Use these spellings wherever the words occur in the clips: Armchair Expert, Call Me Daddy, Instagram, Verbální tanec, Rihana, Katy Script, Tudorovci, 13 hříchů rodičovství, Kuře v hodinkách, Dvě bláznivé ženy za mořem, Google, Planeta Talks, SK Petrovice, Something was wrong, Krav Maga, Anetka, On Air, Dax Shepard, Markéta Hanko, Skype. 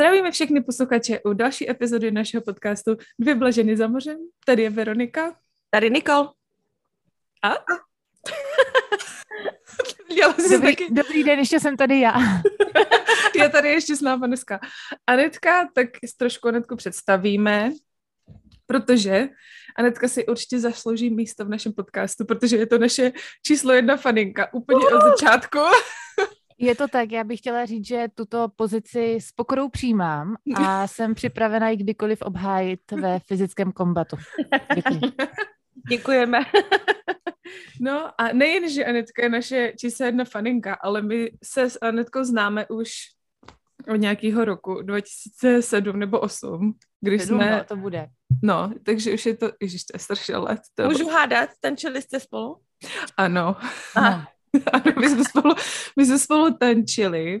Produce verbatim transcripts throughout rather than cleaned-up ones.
Zdravíme všechny posluchače u další epizody našeho podcastu Dvě bláznivé ženy za mořem. Tady je Veronika. Tady Nikol. A? A. Dobrý, dobrý den, ještě jsem tady já. Je tady ještě s náma dneska Anetka, tak trošku Anetku představíme, protože Anetka si určitě zaslouží místo v našem podcastu, protože je to naše číslo jedna faninka, úplně uh! od začátku. Je to tak, já bych chtěla říct, že tuto pozici s pokorou přijímám a jsem připravena ji kdykoliv obhájit ve fyzickém kombatu. Děkuji. Děkujeme. No a nejen, že Anetka je naše číslo jedna faninka, ale my se s Anetkou známe už od nějakého roku, dva tisíce sedm nebo osm, když sedm, jsme... No, to bude. No, takže už je to, ježiš, to je strašně let. To... Můžu hádat, tančili jste spolu? Ano. Aha. Ano, my jsme spolu, my jsme spolu tančili v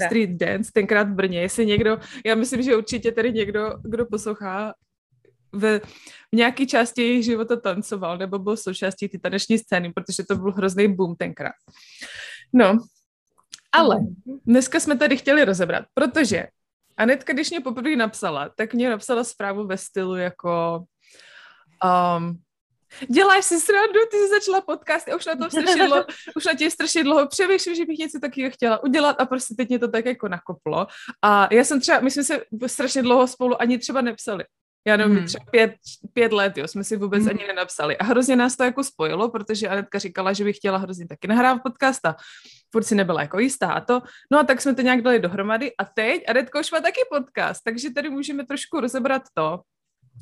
uh, street dance, tenkrát v Brně, jestli někdo, já myslím, že určitě tady někdo, kdo poslouchá, v nějaké části jejich života tancoval, nebo byl součástí ty taneční scény, protože to byl hrozný boom tenkrát. No, ale dneska jsme tady chtěli rozebrat, protože Anetka, když mě poprvé napsala, tak mě napsala zprávu ve stylu jako um, děláš si srandu, ty jsi začala podcast a už na tom strašně dlouho, už na tě strašně dlouho přemýšlím, že bych něco takového chtěla udělat a prostě teď mě to tak jako nakoplo. A já jsem třeba, my jsme se strašně dlouho spolu ani třeba nepsali. Já nevím, hmm. třeba pět, pět let, jo, jsme si vůbec hmm. ani nenapsali. A hrozně nás to jako spojilo, protože Anetka říkala, že by chtěla hrozně taky nahrávat podcast a furt si nebyla jako jistá a to. No a tak jsme to nějak dali dohromady a teď Anetka už má taky podcast, takže tady můžeme trošku rozebrat to,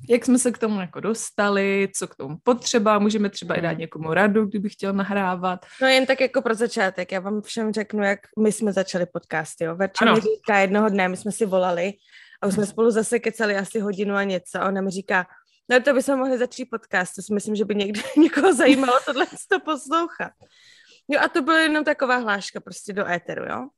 jak jsme se k tomu jako dostali, co k tomu potřeba, můžeme třeba i dát někomu radu, kdyby chtěl nahrávat. No jen tak jako pro začátek, já vám všem řeknu, jak my jsme začali podcast, jo. Verča mi říká jednoho dne, my jsme si volali a už jsme spolu zase kecali asi hodinu a něco. A ona mi říká, no to bychom mohli začít podcast, to si myslím, že by někdy někoho zajímalo tohle to poslouchat. Jo a to byla jenom taková hláška prostě do éteru, jo.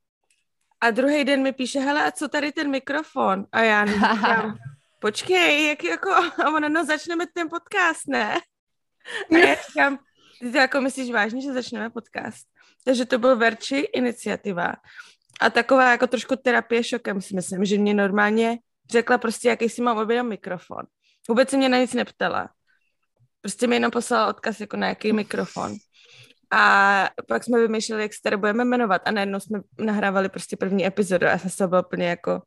A druhý den mi píše, hele, a co tady ten mikrofon? A já říkám, počkej, jak jako, a ona, no začneme ten podcast, ne? A já říkám, ty to jako myslíš vážně, že začneme podcast? Takže to byl Verči iniciativa. A taková jako trošku terapie šokem si myslím, že mě normálně řekla prostě, jaký si mám objednat mikrofon. Vůbec se mě na nic neptala. Prostě mi jenom poslala odkaz jako na jaký mikrofon. A pak jsme vymýšleli, jak se tady budeme jmenovat a najednou jsme nahrávali prostě první epizodu a jsem se byla úplně jako,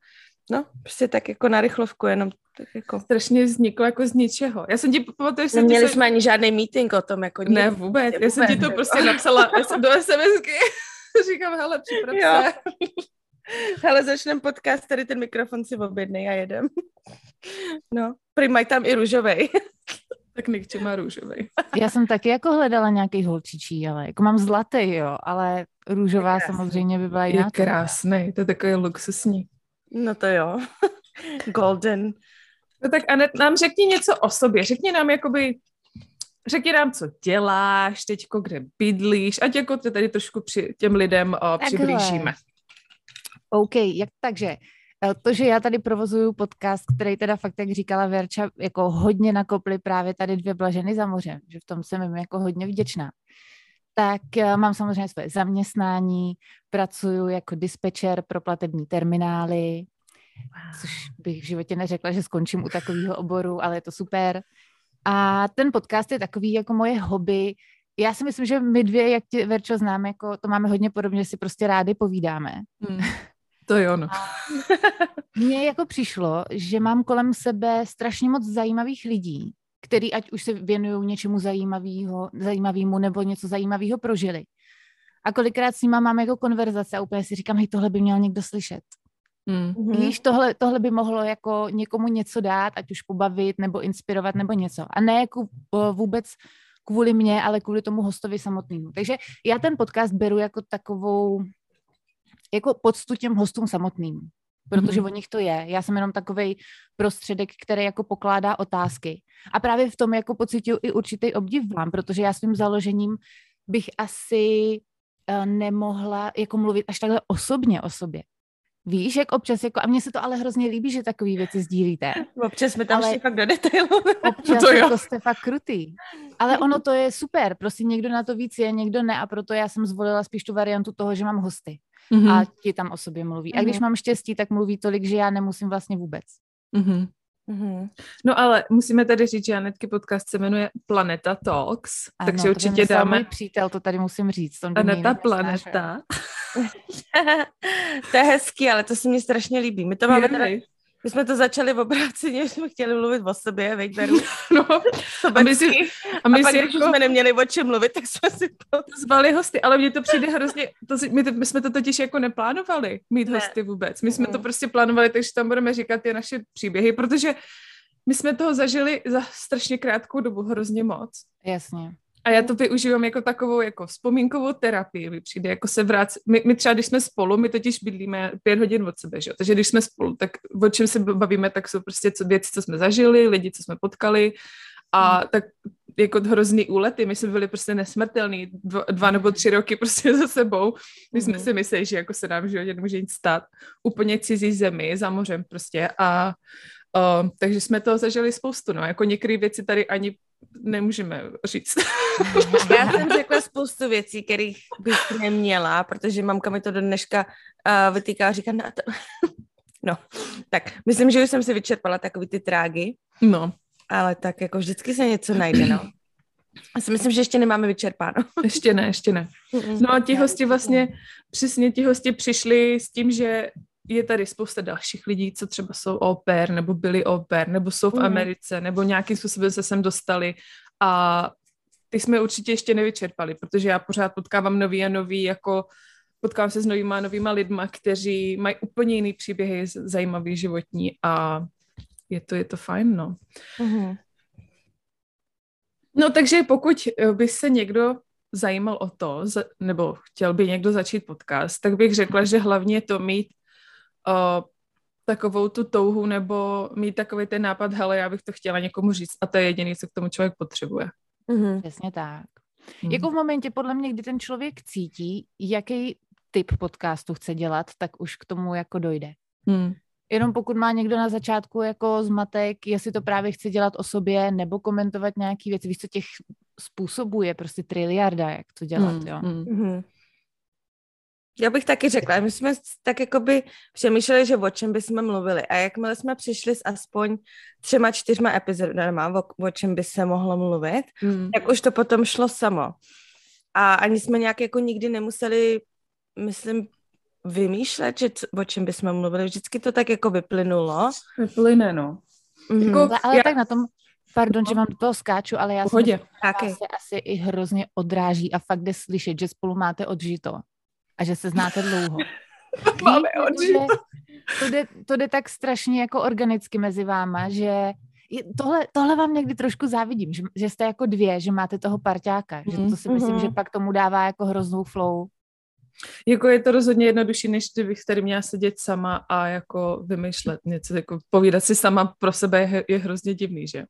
no, prostě tak jako na rychlovku, jenom tak jako. Strašně vzniklo jako z ničeho. Já jsem ti pamatuju, že jsem Neměli jsme ani žádný meeting o tom, jako. Ne, vůbec. Já jsem ti to prostě napsala, já jsem do SMSky. Říkám, hele, připrav se. Hele, začneme podcast, tady ten mikrofon si objednej a jedem. No, primaj tam i růžovej. Tak Nikče má růžovej. Já jsem taky jako hledala nějaký holčičí, ale jako mám zlatý, jo, ale růžová samozřejmě by byla jiná. Je krásný, to je takový luxusní. No to jo, golden. No tak Anet, nám řekni něco o sobě, řekni nám jakoby... Řekni nám, co děláš teďko, kde bydlíš, ať jako to tady trošku při, těm lidem o, přiblížíme. OK, jak, takže to, že já tady provozuju podcast, který teda fakt, jak říkala Verča, jako hodně nakoply právě tady Dvě bláznivé ženy za mořem, že v tom jsem jim jako hodně vděčná. Tak mám samozřejmě svoje zaměstnání, pracuju jako dispečer pro platební terminály, což bych v životě neřekla, že skončím u takového oboru, ale je to super. A ten podcast je takový jako moje hobby. Já si myslím, že my dvě, jak tě, Verčo, známe, jako to máme hodně podobně, si prostě rádi povídáme. Hmm, to je ono. Mně jako přišlo, že mám kolem sebe strašně moc zajímavých lidí, který ať už se věnují něčemu zajímavému nebo něco zajímavého prožili. A kolikrát s nima máme jako konverzace a úplně si říkám, hej, tohle by měl někdo slyšet. Mm. Víš, tohle, tohle by mohlo jako někomu něco dát, ať už pobavit nebo inspirovat nebo něco. A ne jako vůbec kvůli mně, ale kvůli tomu hostovi samotnému. Takže já ten podcast beru jako takovou, jako poctu těm hostům samotným, protože mm. o nich to je. Já jsem jenom takovej prostředek, který jako pokládá otázky. A právě v tom jako pocituju i určitý obdiv vám, protože já svým založením bych asi nemohla jako mluvit až takhle osobně o sobě. Víš, jak občas, jako, a mně se to ale hrozně líbí, že takové věci sdílíte. Občas jsme tam šli fakt do detailu. Občas to jako jste fakt krutý. Ale ono to je super, prostě někdo na to víc je, někdo ne a proto já jsem zvolila spíš tu variantu toho, že mám hosty. mm-hmm. a ti tam o sobě mluví. Mm-hmm. A když mám štěstí, tak mluví tolik, že já nemusím vlastně vůbec. Mm-hmm. Mm-hmm. No ale musíme tady říct, že Anetky podcast se jmenuje Planeta Talks, ano, takže určitě dáme... Můj přítel, to tady musím říct. Aneta Planeta. To je hezký, ale to se mi strašně líbí. My to máme teda... My jsme to začali v obráceně, že jsme chtěli mluvit o sobě, veď beru. No, a my si, a my a pak, si když jako... jsme neměli o čem mluvit, tak jsme si to... zvali hosty, ale mně to přijde hrozně, to, my, to, my jsme to totiž jako neplánovali, mít ne. hosty vůbec. My jsme mm. to prostě plánovali, takže tam budeme říkat ty naše příběhy, protože my jsme toho zažili za strašně krátkou dobu hrozně moc. Jasně. A já to využívám jako takovou jako vzpomínkovou terapii, mi přijde, jako se vrát, my, my třeba, když jsme spolu, my totiž bydlíme pět hodin od sebe, že jo, takže když jsme spolu, tak o čem se bavíme, tak jsou prostě věci, co jsme zažili, lidi, co jsme potkali a tak jako hrozný úlety, my jsme byli prostě nesmrtelní, dva, dva nebo tři roky prostě za sebou, my jsme si mysleli, že jako se nám v životě nemůže nic stát, úplně cizí zemi, za mořem prostě a Uh, takže jsme toho zažili spoustu, no, jako některé věci tady ani nemůžeme říct. Já jsem řekla spoustu věcí, kterých bych neměla, protože mamka mi to do dneška uh, vytýká a říká, no, to... no, tak, myslím, že už jsem si vyčerpala takový ty trágy, no, ale tak jako vždycky se něco najde, no. Já si myslím, že ještě nemáme vyčerpáno. Ještě ne, ještě ne. No a ti hosti vlastně, přesně ti hosti přišli s tím, že je tady spousta dalších lidí, co třeba jsou au pair, nebo byli au pair, nebo jsou v mm. Americe, nebo nějakým způsobem se sem dostali a ty jsme určitě ještě nevyčerpali, protože já pořád potkávám nový a nový, jako potkávám se s novýma novýma lidma, kteří mají úplně jiný příběhy, zajímavý životní a je to, je to fajn, no. Mm. No takže pokud by se někdo zajímal o to, nebo chtěl by někdo začít podcast, tak bych řekla, že hlavně je to mít Uh, takovou tu touhu nebo mít takový ten nápad, hele, já bych to chtěla někomu říct a to je jediný, co k tomu člověk potřebuje. Mm-hmm. Přesně tak. Mm-hmm. Jako v momentě, podle mě, kdy ten člověk cítí, jaký typ podcastu chce dělat, tak už k tomu jako dojde. Mm. Jenom pokud má někdo na začátku jako zmatek, jestli to právě chce dělat o sobě nebo komentovat nějaký věci, víš, co těch způsobů je prostě triliarda, jak to dělat, mm-hmm. jo. Mm-hmm. Já bych taky řekla, my jsme tak jakoby přemýšleli, že o čem bychom mluvili a jakmile jsme přišli s aspoň třema, čtyřma epizodama, o, o čem by se mohlo mluvit, mm. tak už to potom šlo samo. A ani jsme nějak jako nikdy nemuseli, myslím, vymýšlet, že o čem bychom mluvili. Vždycky to tak jako vyplynulo. Vyplyne, no. Mm. Jako, ale já... tak na tom... Pardon, že vám do toho skáču, ale já si myslím, okay. se asi i hrozně odráží a fakt jde slyšet, že spolu máte odžito. A že se znáte dlouho. Máme odžito. To jde, to jde tak strašně jako organicky mezi váma, že je, tohle, tohle vám někdy trošku závidím, že, že jste jako dvě, že máte toho parťáka. Mm. Že to si myslím, mm. že pak tomu dává jako hroznou flow. Jako je to rozhodně jednodušší, než kdybych tady měla sedět sama a jako vymýšlet něco, jako povídat si sama pro sebe je, je hrozně divný, že?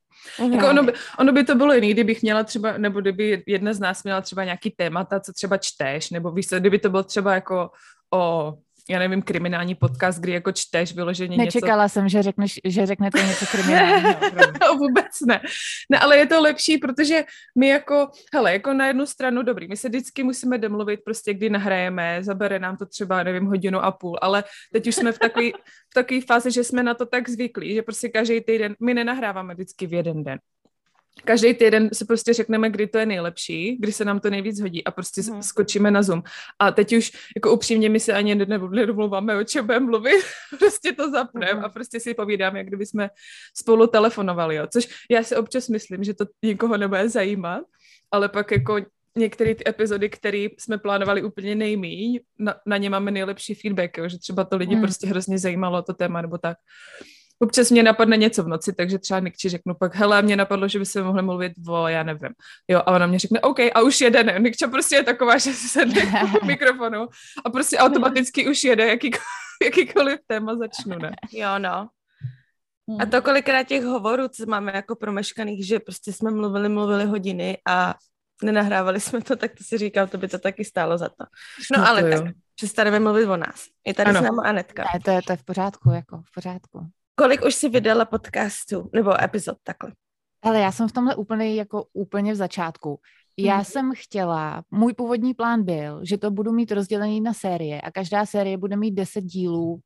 Okay. Jako ono, by, ono by to bylo jiný, kdybych měla třeba, nebo kdyby jedna z nás měla třeba nějaký témata, co třeba čteš, nebo víš co, kdyby to bylo třeba jako o, já nevím, kriminální podcast, kdy jako čteš vyloženě něco. Nečekala jsem, že řekneš, že řeknete něco kriminálního. No, vůbec ne. No, ale je to lepší, protože my jako, hele, jako na jednu stranu, dobrý, my se vždycky musíme domluvit prostě, kdy nahrajeme, zabere nám to třeba, nevím, hodinu a půl, ale teď už jsme v takový, v takový fázi, že jsme na to tak zvyklí, že prostě každý týden, my nenahráváme vždycky v jeden den. Každý týden se prostě řekneme, kdy to je nejlepší, kdy se nám to nejvíc hodí a prostě hmm. skočíme na Zoom. A teď už jako upřímně my se ani nedomluváme, o čem budeme mluvit, prostě to zapneme hmm. a prostě si povídáme, jak kdyby jsme spolu telefonovali, jo. Což já si občas myslím, že to nikoho nebude zajímat, ale pak jako některé ty epizody, které jsme plánovali úplně nejmíň, na, na ně máme nejlepší feedback, jo, že třeba to lidi hmm. prostě hrozně zajímalo to téma nebo tak. Občas mě napadne něco v noci, takže třeba Nikči řeknu pak, hele, mě napadlo, že by se mohli mluvit o, já nevím, jo, a ona mě řekne, OK, a už jede, Nikča prostě je taková, že se sedne k mikrofonu a prostě automaticky už jede, jakýkoliv, jakýkoliv téma začnu, ne? Jo, no. A to kolikrát těch hovorů, co máme jako promeškaných, že prostě jsme mluvili, mluvili hodiny a nenahrávali jsme to, tak to si říkal, to by to taky stálo za to. No, no ale to tak, přestaneme mluvit o nás. Je tady ano. s námi Anetka. Ne, to je, to je v pořádku, jako v pořádku. Kolik už jsi vydala podcastů nebo epizod takhle? Ale já jsem v tomhle úplně, jako úplně v začátku. Já jsem chtěla, můj původní plán byl, že to budu mít rozdělený na série a každá série bude mít deset dílů,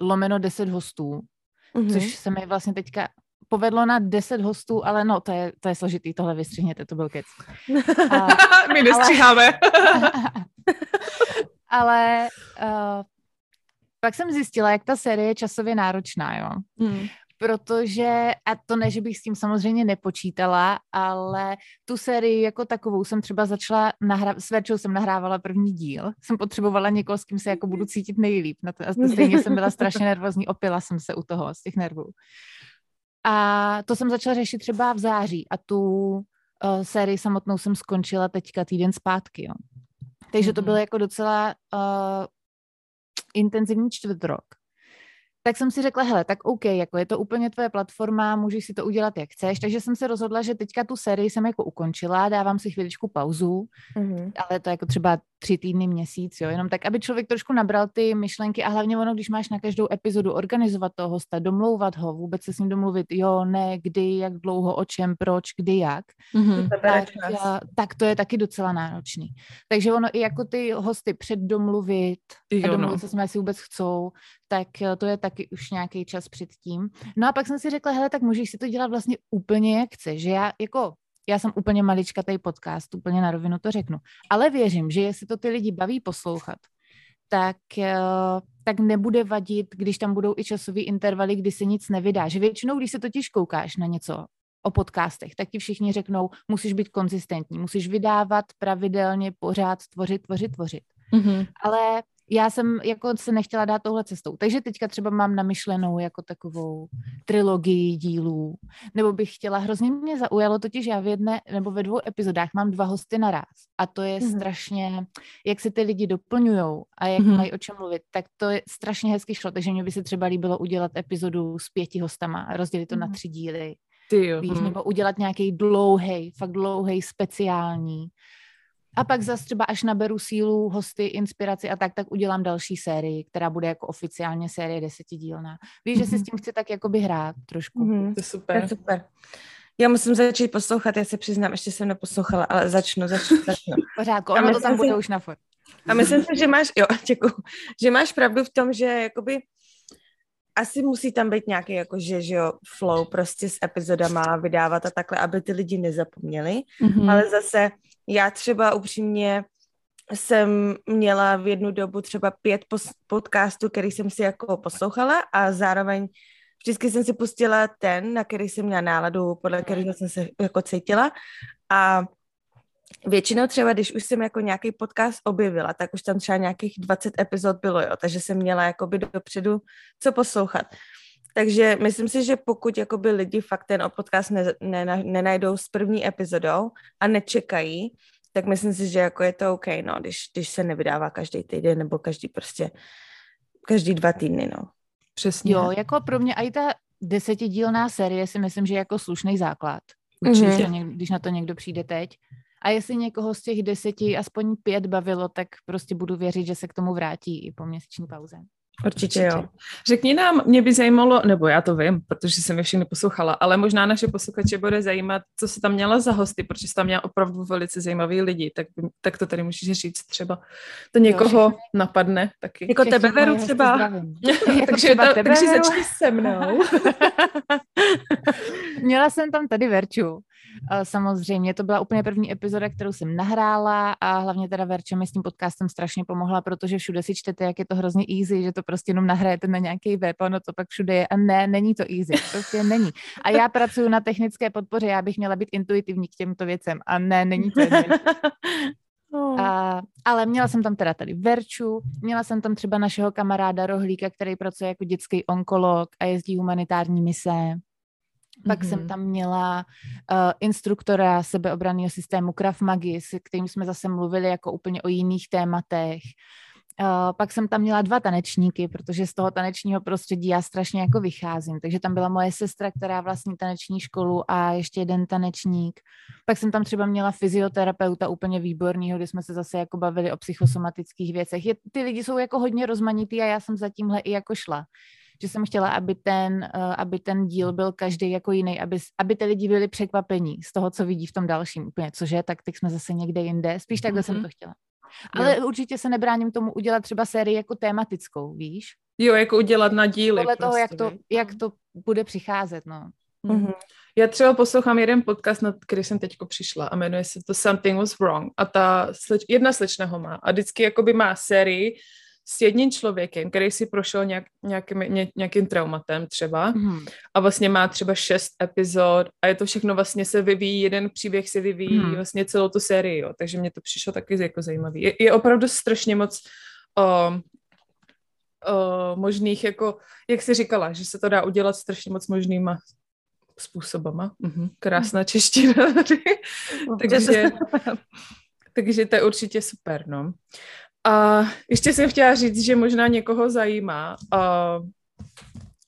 lomeno deset hostů, mm-hmm. což se mi vlastně teďka povedlo na deset hostů, ale no, to je, to je složitý, tohle vystřihněte, to byl kec. A, my nestříháme. Ale, ale uh, pak jsem zjistila, jak ta série je časově náročná, jo. Mm. Protože, a to ne, že bych s tím samozřejmě nepočítala, ale tu sérii jako takovou jsem třeba začala nahrávat, s Verčou jsem nahrávala první díl, jsem potřebovala někoho, s kým se jako budu cítit nejlíp, na to, a stejně jsem byla strašně nervózní, opila jsem se u toho, z těch nervů. A to jsem začala řešit třeba v září a tu uh, sérii samotnou jsem skončila teďka týden zpátky, jo. Takže to bylo jako docela uh, intenzivní čtvrtrok. Tak jsem si řekla, hele, tak OK, jako je to úplně tvoje platforma, můžeš si to udělat, jak chceš. Takže jsem se rozhodla, že teďka tu sérii jsem jako ukončila, dávám si chvíličku pauzu, mm-hmm. ale to jako třeba tři týdny, měsíc, jo, jenom tak, aby člověk trošku nabral ty myšlenky a hlavně ono, když máš na každou epizodu organizovat toho hosta, domlouvat ho, vůbec se s ním domluvit, jo, ne, kdy, jak dlouho, o čem, proč, kdy, jak, mm-hmm. tak, a, tak to je taky docela náročný. Takže ono i jako ty hosty předdomluvit, jo, a domluvit, no. co jsme si vůbec chcou, tak to je taky už nějaký čas předtím. No a pak jsem si řekla, hele, tak můžeš si to dělat vlastně úplně jak chceš, že já jako, já jsem úplně malička tej podcast, úplně na rovinu to řeknu, ale věřím, že jestli to ty lidi baví poslouchat, tak, tak nebude vadit, když tam budou i časový intervaly, kdy se nic nevydá, že většinou, když se totiž koukáš na něco o podcastech, tak ti všichni řeknou, musíš být konzistentní, musíš vydávat pravidelně, pořád tvořit, tvořit, tvořit. Mm-hmm. Ale já jsem jako se nechtěla dát touhle cestou. Takže teďka třeba mám namyšlenou jako takovou trilogii dílů. Nebo bych chtěla, hrozně mě zaujalo totiž já v jedné nebo ve dvou epizodách mám dva hosty naraz. A to je mm-hmm. strašně, jak se ty lidi doplňujou a jak mm-hmm. mají o čem mluvit, tak to je strašně hezky šlo. Takže mě by se třeba líbilo udělat epizodu s pěti hostama a rozdělit to mm-hmm. na tři díly. Víš, nebo udělat nějaký dlouhej, fakt dlouhej speciální. A pak zase třeba, až naberu sílu, hosty, inspiraci a tak, tak udělám další sérii, která bude jako oficiálně série desetidílná. Víš, mm-hmm. že si s tím chci tak jakoby hrát trošku. Mm-hmm. To je super. To je super. Já musím začít poslouchat, já se přiznám, ještě jsem neposlouchala, ale začnu, začnu, začnu. Pořádku, ono to tam si... bude už na fot. A myslím si, že máš, jo, děkuju, že máš pravdu v tom, že jakoby asi musí tam být nějaký jako, že, že jo, flow prostě s epizodama vydávat a takhle, aby ty lidi nezapomněli, mm-hmm. ale zase já třeba upřímně jsem měla v jednu dobu třeba pět pos- podcastů, který jsem si jako poslouchala a zároveň vždycky jsem si pustila ten, na který jsem měla náladu, podle kterého jsem se jako cítila a většinou třeba, když už jsem jako nějaký podcast objevila, tak už tam třeba nějakých dvacet epizod bylo, jo, takže jsem měla jakoby dopředu co poslouchat. Takže myslím si, že pokud jakoby lidi fakt ten podcast ne, ne, nenajdou s první epizodou a nečekají, tak myslím si, že jako je to OK, no, když, když se nevydává každý týden nebo každý prostě, každý dva týdny, no. Přesně. Jo, jako pro mě i ta desetidílná série si myslím, že je jako slušný základ, určitě, mm-hmm. když na to někdo přijde teď. A jestli někoho z těch deseti aspoň pět bavilo, tak prostě budu věřit, že se k tomu vrátí i po měsíční pauze. Určitě, Určitě jo. Řekni nám, mě by zajímalo, nebo já to vím, protože jsem je všechny poslouchala, ale možná naše posluchače bude zajímat, co jsi tam měla za hosty, protože jsi tam měla opravdu velice zajímavý lidi, tak, tak to tady můžeš říct třeba. To někoho jo, napadne taky. Jako tebe Veru třeba. jako takže třeba to, tebe, takže začni se mnou. Měla jsem tam tady Verču. Samozřejmě, to byla úplně první epizoda, kterou jsem nahrála a hlavně teda Verča mi s tím podcastem strašně pomohla, protože všude si čtete, jak je to hrozně easy, že to prostě jenom nahrajete na nějaký web, ono to pak všude je a ne, není to easy, prostě není. A já pracuju na technické podpoře, já bych měla být intuitivní k těmto věcem a ne, není to easy. A, ale měla jsem tam teda tady Verču, měla jsem tam třeba našeho kamaráda Rohlíka, který pracuje jako dětský onkolog a jezdí humanitární mise. Pak mm-hmm. jsem tam měla uh, instruktora sebeobranného systému Krav Magy, s kterým jsme zase mluvili jako úplně o jiných tématech. Uh, pak jsem tam měla dva tanečníky, protože z toho tanečního prostředí já strašně jako vycházím. Takže tam byla moje sestra, která vlastní taneční školu a ještě jeden tanečník. Pak jsem tam třeba měla fyzioterapeuta úplně výbornýho, kde jsme se zase jako bavili o psychosomatických věcech. Je, ty lidi jsou jako hodně rozmanitý a já jsem za tímhle i jako šla. že jsem chtěla, aby ten, aby ten díl byl každý jako jiný, aby, aby ty lidi byli překvapení z toho, co vidí v tom dalším úplně, cože, tak teď jsme zase někde jinde, spíš takhle mm-hmm. jsem to chtěla. Ale jo. Určitě se nebráním tomu udělat třeba sérii jako tematickou, víš? Jo, jako udělat na díly. Podle prostě, toho, jak to, jak to bude přicházet, no. Mm-hmm. Já třeba poslouchám jeden podcast, na který jsem teďko přišla a jmenuje se to Something was wrong a ta sleč, jedna slečna ho má a vždycky jakoby má sérii s jedním člověkem, který si prošel nějak, nějakým, ně, nějakým traumatem třeba mm-hmm. a vlastně má třeba šest epizod a je to všechno vlastně se vyvíjí, jeden příběh se vyvíjí mm-hmm. vlastně celou tu sérii, jo. Takže mě to přišlo taky jako zajímavý. Je, je opravdu strašně moc... Um, Uh, možných, jako, jak jsi říkala, že se to dá udělat strašně moc možnýma způsobama. Uh-huh. Krásná čeština. takže, takže to je určitě super, no. A uh, ještě jsem chtěla říct, že možná někoho zajímá, uh,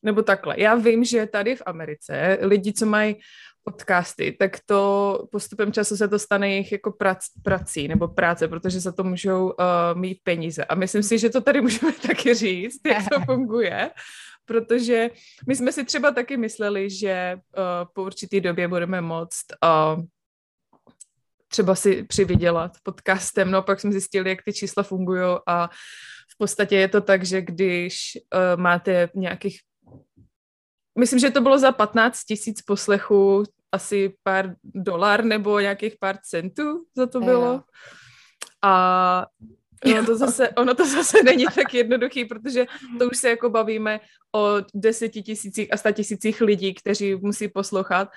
nebo takhle, já vím, že tady v Americe lidi, co mají podcasty, tak to postupem času se to stane jejich jako prac, prací nebo práce, protože za to můžou uh, mít peníze. A myslím si, že to tady můžeme taky říct, jak to funguje, protože my jsme si třeba taky mysleli, že uh, po určitý době budeme moct uh, třeba si přivydělat podcastem, no pak jsme zjistili, jak ty čísla fungují a v podstatě je to tak, že když uh, máte nějakých myslím, že to bylo za patnáct tisíc poslechů, asi pár dolar nebo nějakých pár centů za to bylo. A ono to zase, ono to zase není tak jednoduchý, protože to už se jako bavíme o deseti tisících a sta tisících lidí, kteří musí poslouchat.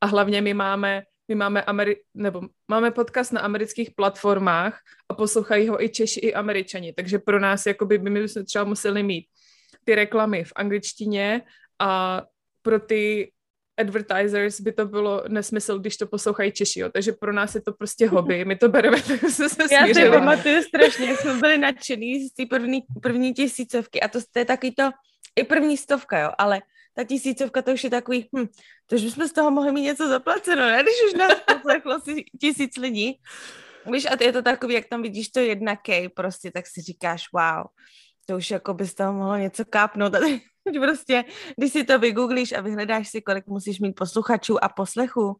A hlavně my máme, my máme, Ameri- nebo máme podcast na amerických platformách a poslouchají ho i Češi, i Američani. Takže pro nás jakoby, my bychom třeba museli mít ty reklamy v angličtině a pro ty advertisers by to bylo nesmysl, když to poslouchají Češi, jo. Takže pro nás je to prostě hobby, my to bereme, tak se se smíříme. Já si pamatuju strašně, jak jsme byli nadšený z té první, první tisícovky a to, to je taky to, i první stovka, jo, ale ta tisícovka to už je takový, hm, to už bychom z toho mohli mít něco zaplaceno, ne, když už nás poslechlo si tisíc lidí. Víš, a je to takový, jak tam vidíš to jedna K prostě, tak si říkáš, wow, to už jako by z toho mohlo něco kápnout. Prostě, když si to vygooglíš a vyhledáš si, kolik musíš mít posluchačů a poslechů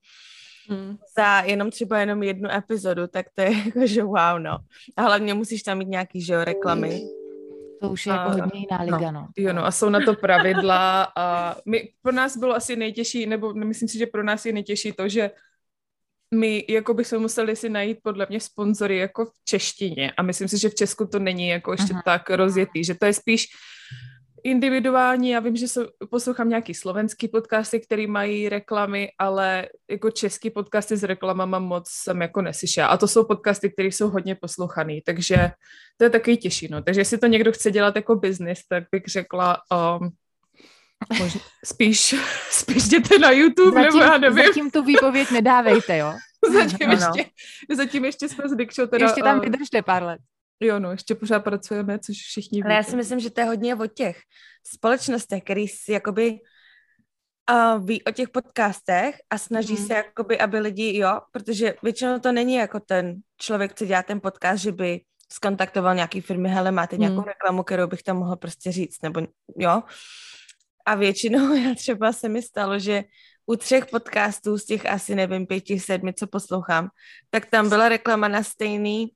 hmm. za jenom třeba jenom jednu epizodu, tak to je jako, že wow, no. A hlavně musíš tam mít nějaký, že jo, reklamy. To už je a, jako hodně jiná liga, no. Jo, no, a jsou na to pravidla a my, pro nás bylo asi nejtěžší, nebo myslím si, že pro nás je nejtěžší to, že my jako bychom museli si najít podle mě sponzory jako v češtině a myslím si, že v Česku to není jako ještě Aha. tak rozjetý, že to je spíš individuální, já vím, že so, poslouchám nějaký slovenský podcasty, který mají reklamy, ale jako český podcasty s reklamama moc jsem jako neslyšela. A to jsou podcasty, které jsou hodně poslouchaný, takže to je taky těžší, no. Takže jestli to někdo chce dělat jako business, tak bych řekla um, mož, spíš, spíš jděte na YouTube, zatím, nebo já nevím. Zatím tu výpověď nedávejte, jo? zatím, no, ještě, no. zatím ještě jsme s Dikčou teda... Ještě tam vydržte pár let. Jo, no, ještě pořád pracujeme, což všichni víte. Ale já si myslím, že to je hodně o těch společnostech, který si jakoby uh, ví o těch podcastech a snaží mm. se jakoby, aby lidi, jo, protože většinou to není jako ten člověk, co dělá ten podcast, že by skontaktoval nějaký firmy, hele, máte nějakou mm. reklamu, kterou bych tam mohla prostě říct, nebo jo. A většinou já třeba se mi stalo, že u třech podcastů z těch asi, nevím, pěti, sedmi, co poslouchám, tak tam byla reklama na stejný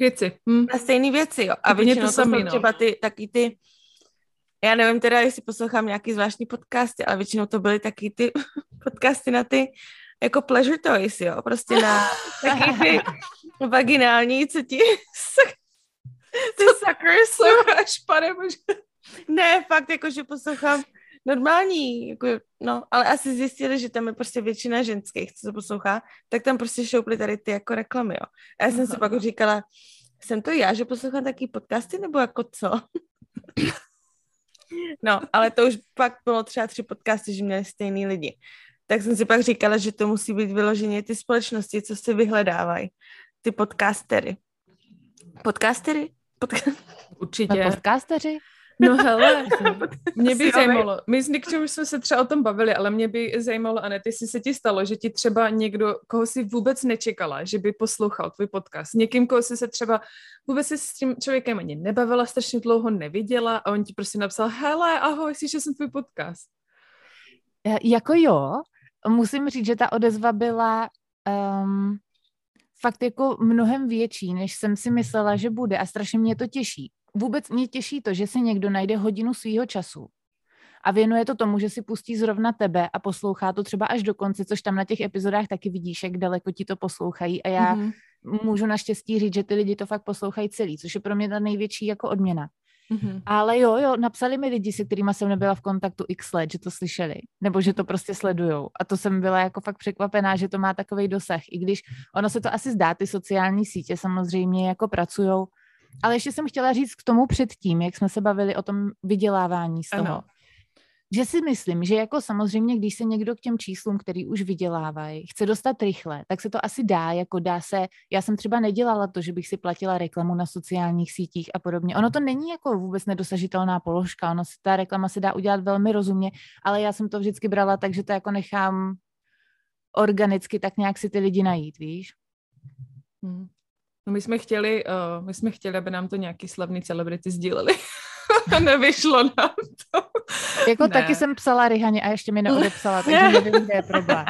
věci. Hm. Na stejné věci, jo. A většinou to, to jsou třeba ty, taky ty, já nevím teda, jestli poslouchám nějaký zvláštní podcasty, ale většinou to byly taky ty podcasty na ty, jako pleasure toys, jo. Prostě na taky ty vaginální, co ti ty suckers jsou až pane bože. Ne, fakt, jako, že poslouchám normální, jako, no, ale asi zjistili, že tam je prostě většina ženských, co se poslouchá, tak tam prostě šouply tady ty jako reklamy, jo. A já jsem Aha. si pak říkala, jsem to já, že poslouchám taky podcasty, nebo jako co? No, ale to už pak bylo třeba tři podcasty, že měli stejný lidi. Tak jsem si pak říkala, že to musí být vyloženě ty společnosti, co se vyhledávají. Ty podcastery. Podcastery? Podca- Určitě. Podcasteři? No hele, mě by zajímalo, my s Nikčem jsme se třeba o tom bavili, ale mě by zajímalo, Anety, jestli se ti stalo, že ti třeba někdo, koho jsi vůbec nečekala, že by poslouchal tvůj podcast, někým, koho jsi se třeba vůbec si s tím člověkem ani nebavila, strašně dlouho neviděla a on ti prostě napsal, hele, ahoj, slyšel jsem tvůj podcast. Jako jo, musím říct, že ta odezva byla um, fakt jako mnohem větší, než jsem si myslela, že bude a strašně mě to těší. Vůbec mě těší to, že si někdo najde hodinu svýho času a věnuje to tomu, že si pustí zrovna tebe a poslouchá to třeba až do konce, což tam na těch epizodách taky vidíš, jak daleko ti to poslouchají a já mm-hmm. můžu naštěstí říct, že ty lidi to fakt poslouchají celý, což je pro mě ta největší jako odměna. Mm-hmm. Ale jo, jo, napsali mi lidi, se kterýma jsem nebyla v kontaktu x let, že to slyšeli, nebo že to prostě sledujou. A to jsem byla jako fakt překvapená, že to má takovej dosah, i když ono se to asi zdá, ty sociální sítě samozřejmě jako pracujou. Ale ještě jsem chtěla říct k tomu předtím, jak jsme se bavili o tom vydělávání z toho. Ano. Že si myslím, že jako samozřejmě, když se někdo k těm číslům, který už vydělávají, chce dostat rychle, tak se to asi dá, jako dá se, já jsem třeba nedělala to, že bych si platila reklamu na sociálních sítích a podobně. Ono to není jako vůbec nedosažitelná položka, ono, ta reklama se dá udělat velmi rozumně, ale já jsem to vždycky brala tak, že to jako nechám organicky tak nějak si ty lidi najít, víš? Hmm. No my jsme chtěli, uh, my jsme chtěli, aby nám to nějaký slavný celebrity sdíleli. Nevyšlo nám to. Jako ne. Taky jsem psala Rihaně a ještě mi neodepsala, takže nevím, kde je problém.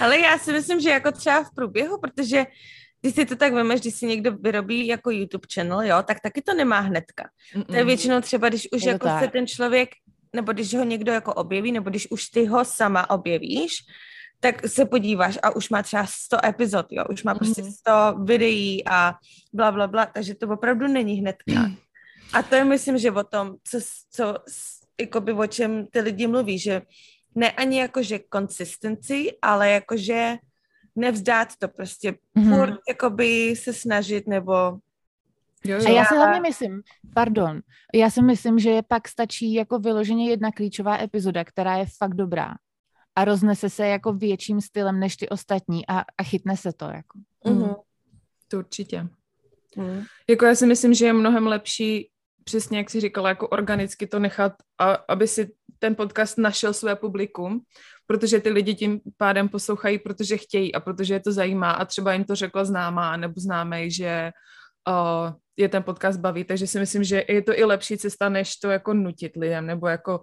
Ale já si myslím, že jako třeba v průběhu, protože když si to tak vemeš, když si někdo vyrobí jako YouTube channel, jo, tak taky to nemá hnedka. Mm-mm. To je většinou třeba, když už je jako se ten člověk, nebo když ho někdo jako objeví, nebo když už ty ho sama objevíš, tak se podíváš a už má třeba sto epizod, jo, už má prostě sto videí a bla, bla, bla, takže to opravdu není hnedka. A to je, myslím, že o tom, co, co jakoby o čem ty lidi mluví, že ne ani jakože konsistenci, ale jakože nevzdát to prostě, mm-hmm. furt jakoby se snažit nebo... Jo, jo. A já si hlavně myslím, pardon, já si myslím, že pak stačí jako vyloženě jedna klíčová epizoda, která je fakt dobrá. A roznese se jako větším stylem než ty ostatní a, a chytne se to. Jako. Mm. To určitě. Mm. Jako já si myslím, že je mnohem lepší, přesně jak jsi říkala, jako organicky to nechat, a, aby si ten podcast našel své publikum, protože ty lidi tím pádem poslouchají, protože chtějí a protože je to zajímá a třeba jim to řekla známá nebo známej, že uh, je ten podcast baví, takže si myslím, že je to i lepší cesta, než to jako nutit lidem nebo jako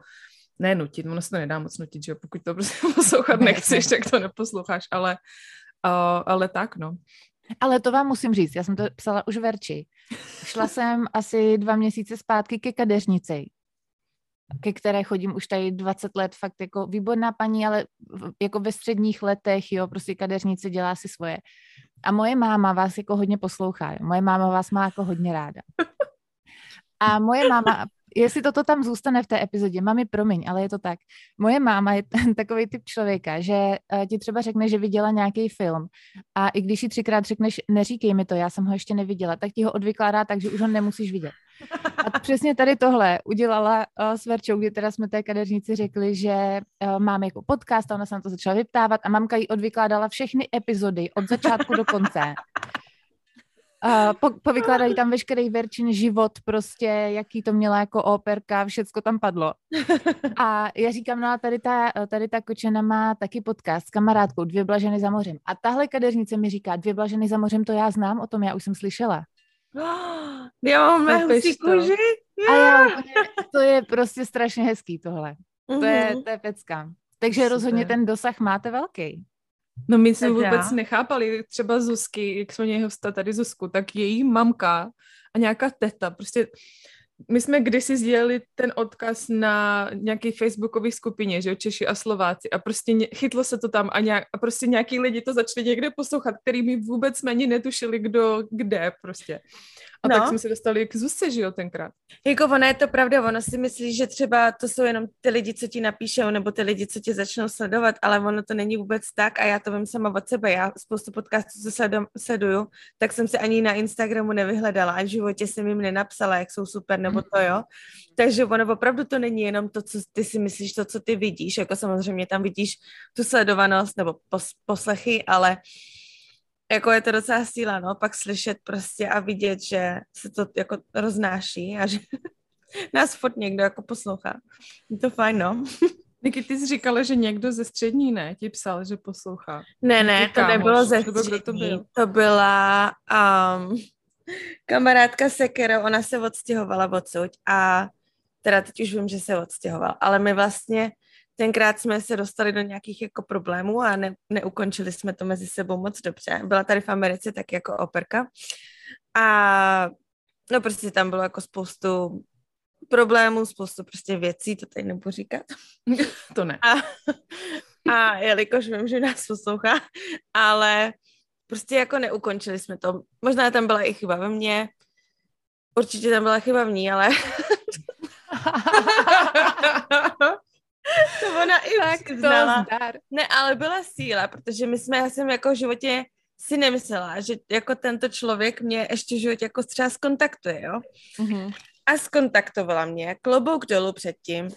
ne nutit, ono se to nedá moc nutit, že pokud to prostě poslouchat nechceš, tak to neposloucháš, ale, uh, ale tak, no. Ale to vám musím říct, já jsem to psala už Verči. Šla jsem asi dva měsíce zpátky ke kadeřnici, ke které chodím už tady dvacet let, fakt jako výborná paní, ale jako ve středních letech, jo, prostě kadeřnice dělá si svoje. A moje máma vás jako hodně poslouchá, jo. Moje máma vás má jako hodně ráda. A moje máma... Jestli toto tam zůstane v té epizodě, mami, promiň, ale je to tak. Moje máma je t- takový typ člověka, že ti třeba řekne, že viděla nějaký film a i když ji třikrát řekneš, neříkej mi to, já jsem ho ještě neviděla, tak ti ho odvykládá tak, že už ho nemusíš vidět. A přesně tady tohle udělala uh, s Verčou, kdy teda jsme té kadeřnici řekli, že uh, máme jako podcast a ona se na to začala vyptávat a mamka jí odvykládala všechny epizody od začátku do konce. Uh, po, povykládají tam veškerý Verčin život, prostě, jaký to měla jako operka, všecko tam padlo. A já říkám, no a tady ta, tady ta kočena má taky podcast s kamarádkou Dvě bláznivé ženy za mořem. A tahle kadeřnice mi říká, Dvě bláznivé ženy za mořem, to já znám, o tom já už jsem slyšela. Já mám mé husí kůži. A já, to je prostě strašně hezký tohle. Mm-hmm. To je, to je pecka. Takže super. Rozhodně ten dosah máte velký. No my jsme vůbec nechápali, třeba Zuzky, jak jsme měli hosta tady Zuzku, tak její mamka a nějaká teta, prostě my jsme kdysi sdělili ten odkaz na nějaký facebookový skupině, že Češi a Slováci a prostě chytlo se to tam a, nějak, a prostě nějaký lidi to začali někde poslouchat, který mi vůbec ani netušili, kdo kde prostě. A no. Tak jsme se dostali k Zuzce, že jo, tenkrát. Jako ona je to pravda, ona si myslí, že třeba to jsou jenom ty lidi, co ti napíšou, nebo ty lidi, co tě začnou sledovat, ale ono to není vůbec tak a já to vím sama od sebe. Já spoustu podcastů, co sledu, sleduju, tak jsem se ani na Instagramu nevyhledala, ani v životě jsem jim nenapsala, jak jsou super, nebo to, jo. Takže ono opravdu to není jenom to, co ty si myslíš, to, co ty vidíš, jako samozřejmě tam vidíš tu sledovanost nebo pos, poslechy, ale jako je to docela síla, no, pak slyšet prostě a vidět, že se to jako roznáší a že Nás furt někdo jako poslouchá. Je to fajn, no. Niky, ty jsi říkala, že někdo ze střední, ne? Ti psal, že poslouchá. Ne, ne, to nebylo ze střední. To, byl? to byla um, kamarádka, se kterou ona se odstěhovala odsud a teda teď už vím, že se odstěhoval, ale my vlastně tenkrát jsme se dostali do nějakých jako problémů a ne, neukončili jsme to mezi sebou moc dobře. Byla tady v Americe tak jako operka a no prostě tam bylo jako spoustu problémů, spoustu prostě věcí, to teď nebudu říkat. To ne. A, a jelikož vím, že nás poslouchá, ale prostě jako neukončili jsme to. Možná tam byla i chyba ve mně, určitě tam byla chyba v ní, ale... To ona i tak znala. Ne, ale byla síla, protože my jsme, já jsem jako v životě si nemyslela, že jako tento člověk mě ještě v životě jako třeba skontaktuje, jo. Mm-hmm. A skontaktovala mě, klobouk dolů předtím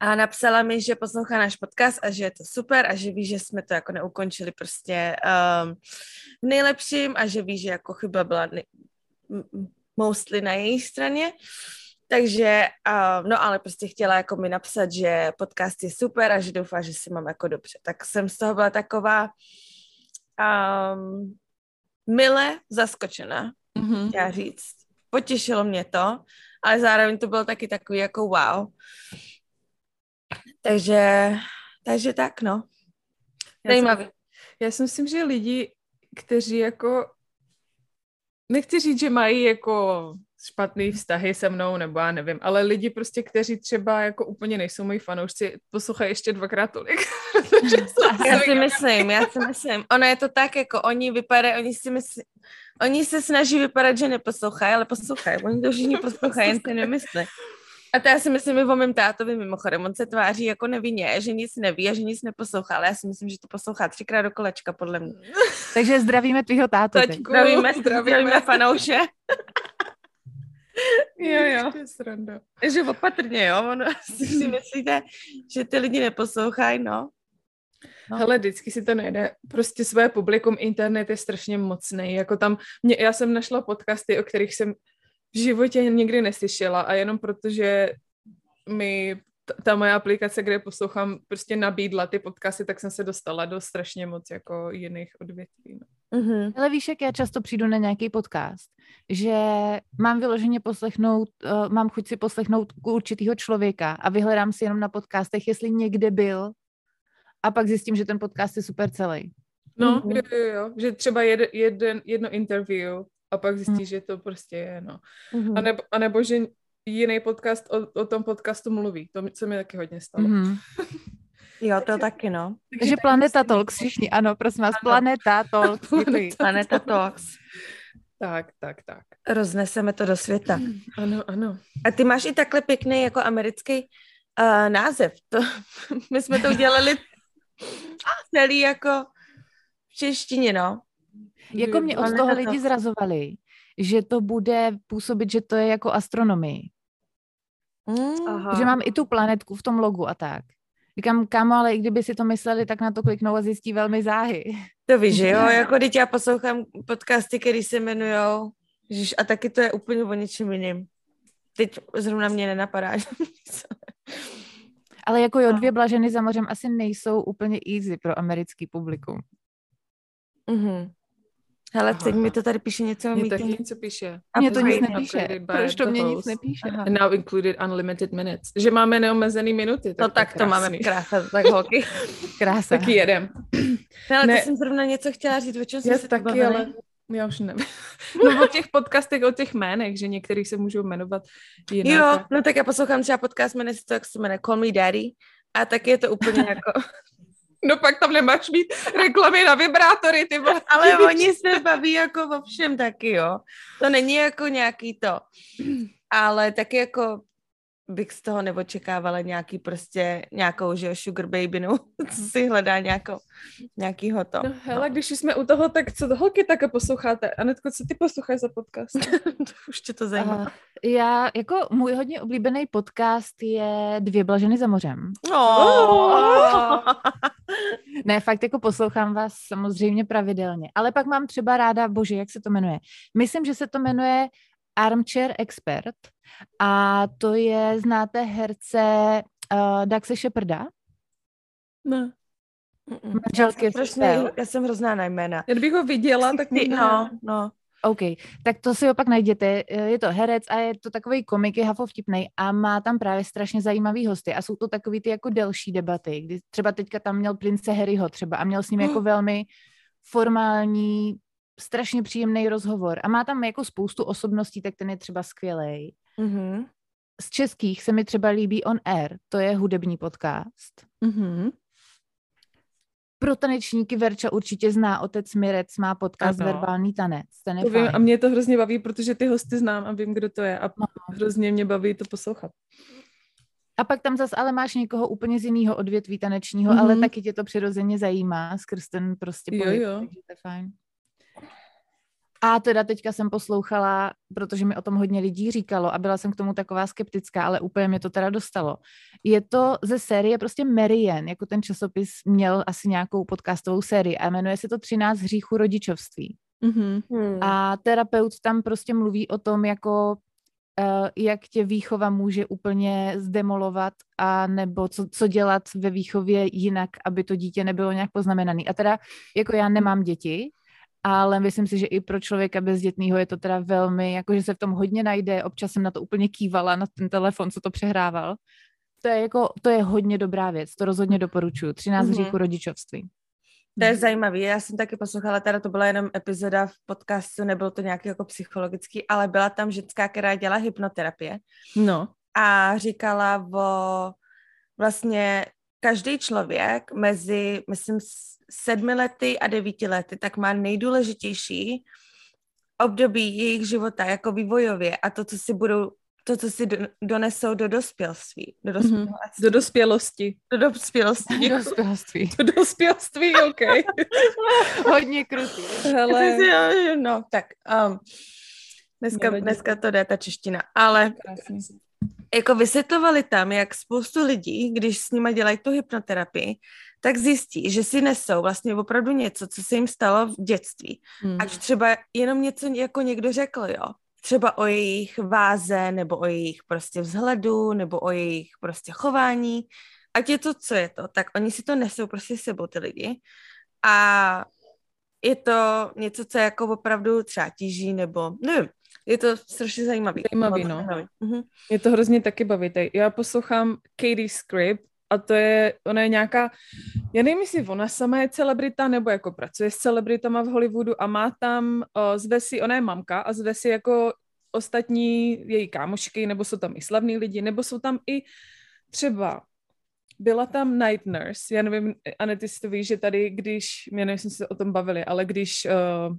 a napsala mi, že poslouchá náš podcast a že je to super a že ví, že jsme to jako neukončili prostě um, v nejlepším a že ví, že jako chyba byla ne- mostly na její straně. Takže, uh, no ale prostě chtěla jako mi napsat, že podcast je super a že doufá, že si mám jako dobře. Tak jsem z toho byla taková um, mile zaskočena, mm-hmm. já říct. Potěšilo mě to, ale zároveň to bylo taky takový jako wow. Takže, takže tak, no. Zajímavý. Já si myslím, že lidi, kteří jako, nechci říct, že mají jako... špatný vztahy se mnou, nebo já nevím, ale lidi prostě, kteří třeba jako úplně nejsou moji fanoušci, poslouchají ještě dvakrát tolik. já si myslím, já si myslím. Ono je to tak, jako oni vypadají, oni si myslí, oni se snaží vypadat, že neposlouchají, ale poslouchají, oni to všichni poslouchají, jen si nemyslí. A to já si myslím i o mém tátovi mimochodem, on se tváří jako nevinně, že nic neví a že nic neposlouchá, ale já si myslím, že to poslouchá třikrát do kolečka, podle mě. Takže zdravíme tvýho tátu. Taťku, zdravíme, zdravíme fanouše. Jo, jo. Že opatrně, jo, ono si myslíte, že ty lidi neposlouchají, no. no. Hele, vždycky si to nejde, prostě své publikum, internet je strašně mocný, jako tam, mě, já jsem našla podcasty, o kterých jsem v životě nikdy neslyšela a jenom protože mi ta moje aplikace, kde poslouchám, prostě nabídla ty podcasty, tak jsem se dostala do strašně moc jako jiných odvětví, no. Mm-hmm. Ale víš, jak já často přijdu na nějaký podcast, že mám vyloženě poslechnout, uh, mám chuť si poslechnout určitýho člověka a vyhledám si jenom na podcastech, jestli někde byl a pak zjistím, že ten podcast je super celý. No, mm-hmm. jo, jo, jo, že třeba jeden, jeden, jedno interview a pak zjistíš, mm-hmm. že to prostě je, no. Mm-hmm. A, nebo, a nebo, že jiný podcast o, o tom podcastu mluví, to se mi taky hodně stalo. Mm-hmm. Jo, to taky, no. Takže, Takže Planeta Talks, všichni, ano, prosím vás, ano. Planeta Talks. Planeta, Planeta Talks. Tak, tak, tak. Rozneseme to do světa. Mm, ano, ano. A ty máš i takhle pěkný jako americký uh, název. To, my jsme to udělali celý jako v češtině, no. Jako mě od toho lidi zrazovali, že to bude působit, že to je jako astronomii. Mm. Že mám i tu planetku v tom logu a tak. Říkám, kámo, ale i kdyby si to mysleli, tak na to kliknou a zjistí velmi záhy. To víš, že jo? Jako teď já poslouchám podcasty, které se jmenujou, Ježiš, a taky to je úplně o něčem jiným. Teď zrovna mě nenapadá. Ale jako jo, dvě blaženy za mořem asi nejsou úplně easy pro americký publikum. Mhm. Hele, teď mi to tady píše něco. Mně to něco píše. Mně to nic nepíše. Proč to mě nic nepíše? And now included unlimited minutes. Že máme neomezený minuty. Tak no tak to máme krása, tak holky. Krása. Taky jedem. Hele, ne, to jsem zrovna něco chtěla říct, o čem jsme se taky, bavili. Ale já už nevím. No o těch podcastech, o těch jménech, že některých se můžou jmenovat jinak. Jo, no tak já poslouchám třeba podcast, jmenuje se to, jak se jmenuje, Call Me Daddy. A taky je to úplně jako... No pak tam nemáš mít reklamy na vibrátory, ty vole. Ale oni se baví jako o všem taky, jo. To není jako nějaký to. Ale taky jako bych z toho neočekávala nějaký prostě, nějakou, že jo, sugar baby, no, co si hledá nějakou, nějakýho to. No hele, no. Když jsme u toho, tak co holky také posloucháte? Anetko, co ty posloucháš za podcast? Už tě to zajímá. Uh, já, jako můj hodně oblíbený podcast je Dvě bláznivé ženy za mořem. Oh. Ne, fakt jako poslouchám vás samozřejmě pravidelně, ale pak mám třeba ráda, bože, jak se to jmenuje? Myslím, že se to jmenuje Armchair Expert a to je, znáte herce uh, Daxe Sheparda? Ne. Manželky já, jsem strašný, já jsem hrozná na jména. Kdybych ho viděla, tak možná. No, no. OK, tak to si opak najděte. Je to herec a je to takový komik, je hafovtipnej a má tam právě strašně zajímavý hosty a jsou to takový ty jako delší debaty, kdy třeba teďka tam měl prince Harryho třeba a měl s ním jako velmi formální, strašně příjemný rozhovor a má tam jako spoustu osobností, tak ten je třeba skvělej. Mm-hmm. Z českých se mi třeba líbí On Air, to je hudební podcast. Mhm. Pro tanečníky Verča určitě zná, otec Mirec má podcast ano. Verbální tanec. Ten je to vím, a mě to hrozně baví, protože ty hosty znám a vím, kdo to je a no. hrozně mě baví to poslouchat. A pak tam zase ale máš někoho úplně z jiného odvětví tanečního, mm-hmm. ale taky tě to přirozeně zajímá skrz ten prostě pohyb, takže to je fajn. A teda teďka jsem poslouchala, protože mi o tom hodně lidí říkalo a byla jsem k tomu taková skeptická, ale úplně mě to teda dostalo. Je to ze série prostě Marianne, jako ten časopis měl asi nějakou podcastovou sérii a jmenuje se to třináct hříchů rodičovství. Mm-hmm. A terapeut tam prostě mluví o tom, jako jak tě výchova může úplně zdemolovat a nebo co, co dělat ve výchově jinak, aby to dítě nebylo nějak poznamenaný. A teda jako já nemám děti, ale myslím si, že i pro člověka bezdětnýho je to teda velmi, jakože se v tom hodně najde, občas jsem na to úplně kývala, na ten telefon, co to přehrával. To je jako, to je hodně dobrá věc, to rozhodně doporučuji. třináct mm-hmm. hříchů rodičovství. To je zajímavý, já jsem taky poslouchala, teda to byla jenom epizoda v podcastu, nebylo to nějaký jako psychologický, ale byla tam ženská, která dělá hypnoterapie. No. A říkala o vlastně každý člověk mezi, myslím, sedmi lety a devíti lety, tak má nejdůležitější období jejich života jako vývojově a to, co si budou, to, co si donesou do dospělství. Do dospělosti. Mm-hmm. Do dospělosti. Do dospělosti. Do dospělství. Do dospělství, OK. Hodně krutý. Hele. No, tak. Um, dneska, dneska to jde ta čeština, ale... Krásně. Jako vysvětlovali tam, jak spoustu lidí, když s nima dělají tu hypnoterapii, tak zjistí, že si nesou vlastně opravdu něco, co se jim stalo v dětství. Hmm. Ať třeba jenom něco jako někdo řekl, jo. Třeba o jejich váze, nebo o jejich prostě vzhledu, nebo o jejich prostě chování. Ať je to, co je to, tak oni si to nesou prostě s sebou ty lidi. A je to něco, co je jako opravdu třeba tíží, nebo nevím. Je to strašně zajímavý. Zajímavý, no. Mm-hmm. Mě to hrozně taky baví. Já poslouchám Katy Script a to je, ona je nějaká, já nevím, jestli ona sama je celebrita, nebo jako pracuje s celebritama v Hollywoodu a má tam, o, zve si, ona je mamka a zve si jako ostatní její kámošky, nebo jsou tam i slavní lidi, nebo jsou tam i třeba, byla tam night nurse, já nevím, Anety, si to víš, že tady, když, já nevím, jsme se o tom bavili, ale když... O,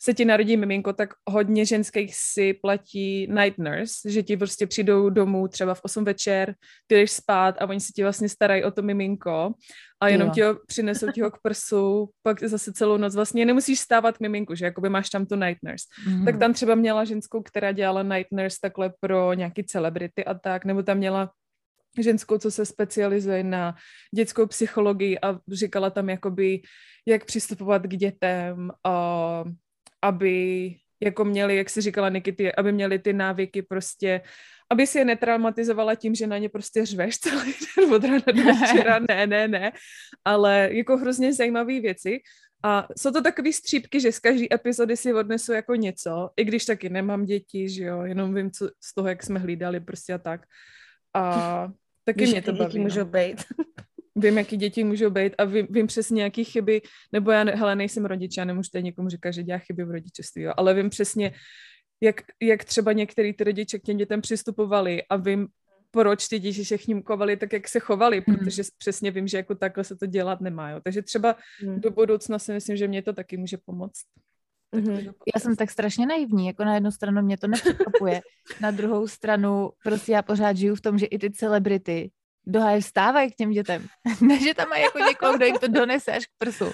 se ti narodí miminko, tak hodně ženských si platí night nurse, že ti prostě přijdou domů třeba v osm večer, ty jdeš spát a oni se ti vlastně starají o to miminko a jenom jo. ti ho přinesou ti ho k prsu, pak zase celou noc vlastně nemusíš stávat miminku, že jakoby máš tam tu night nurse. Mm-hmm. Tak tam třeba měla ženskou, která dělala night nurse takhle pro nějaký celebrity a tak, nebo tam měla ženskou, co se specializuje na dětskou psychologii a říkala tam jakoby, jak přistupovat k dětem a aby jako měli, jak si říkala Nikity, aby měli ty návyky prostě, aby si je netraumatizovala tím, že na ně prostě řveš celý den od rána do večera, ne, ne, ne, ale jako hrozně zajímavé věci a jsou to takové střípky, že z každé epizody si odnesu jako něco, i když taky nemám děti, že jo, jenom vím co, z toho, jak jsme hlídali prostě a tak a taky mě to baví. Můžou být. Vím, jaký děti můžou být a vím, vím přesně, jaký chyby, nebo já, hele, nejsem rodič, já nemůžu tady někomu říkat, že dělá chyby v rodičovství, jo, ale vím přesně, jak, jak třeba některý ty rodiče k těm dětem přistupovali a vím, proč ty děti se k ním chovali tak, jak se chovali, mm. protože přesně vím, že jako takhle se to dělat nemá, jo, takže třeba mm. do budoucna si myslím, že mě to taky může pomoct. Mm-hmm. Já jsem tak strašně naivní, jako na jednu stranu mě to nepřekvapuje, na druhou stranu prostě já pořád žiju v tom, že i ty celebrity dohaj vstávají k těm dětem. Ne, že tam mají jako někoho, kdo jim to donese až k prsu.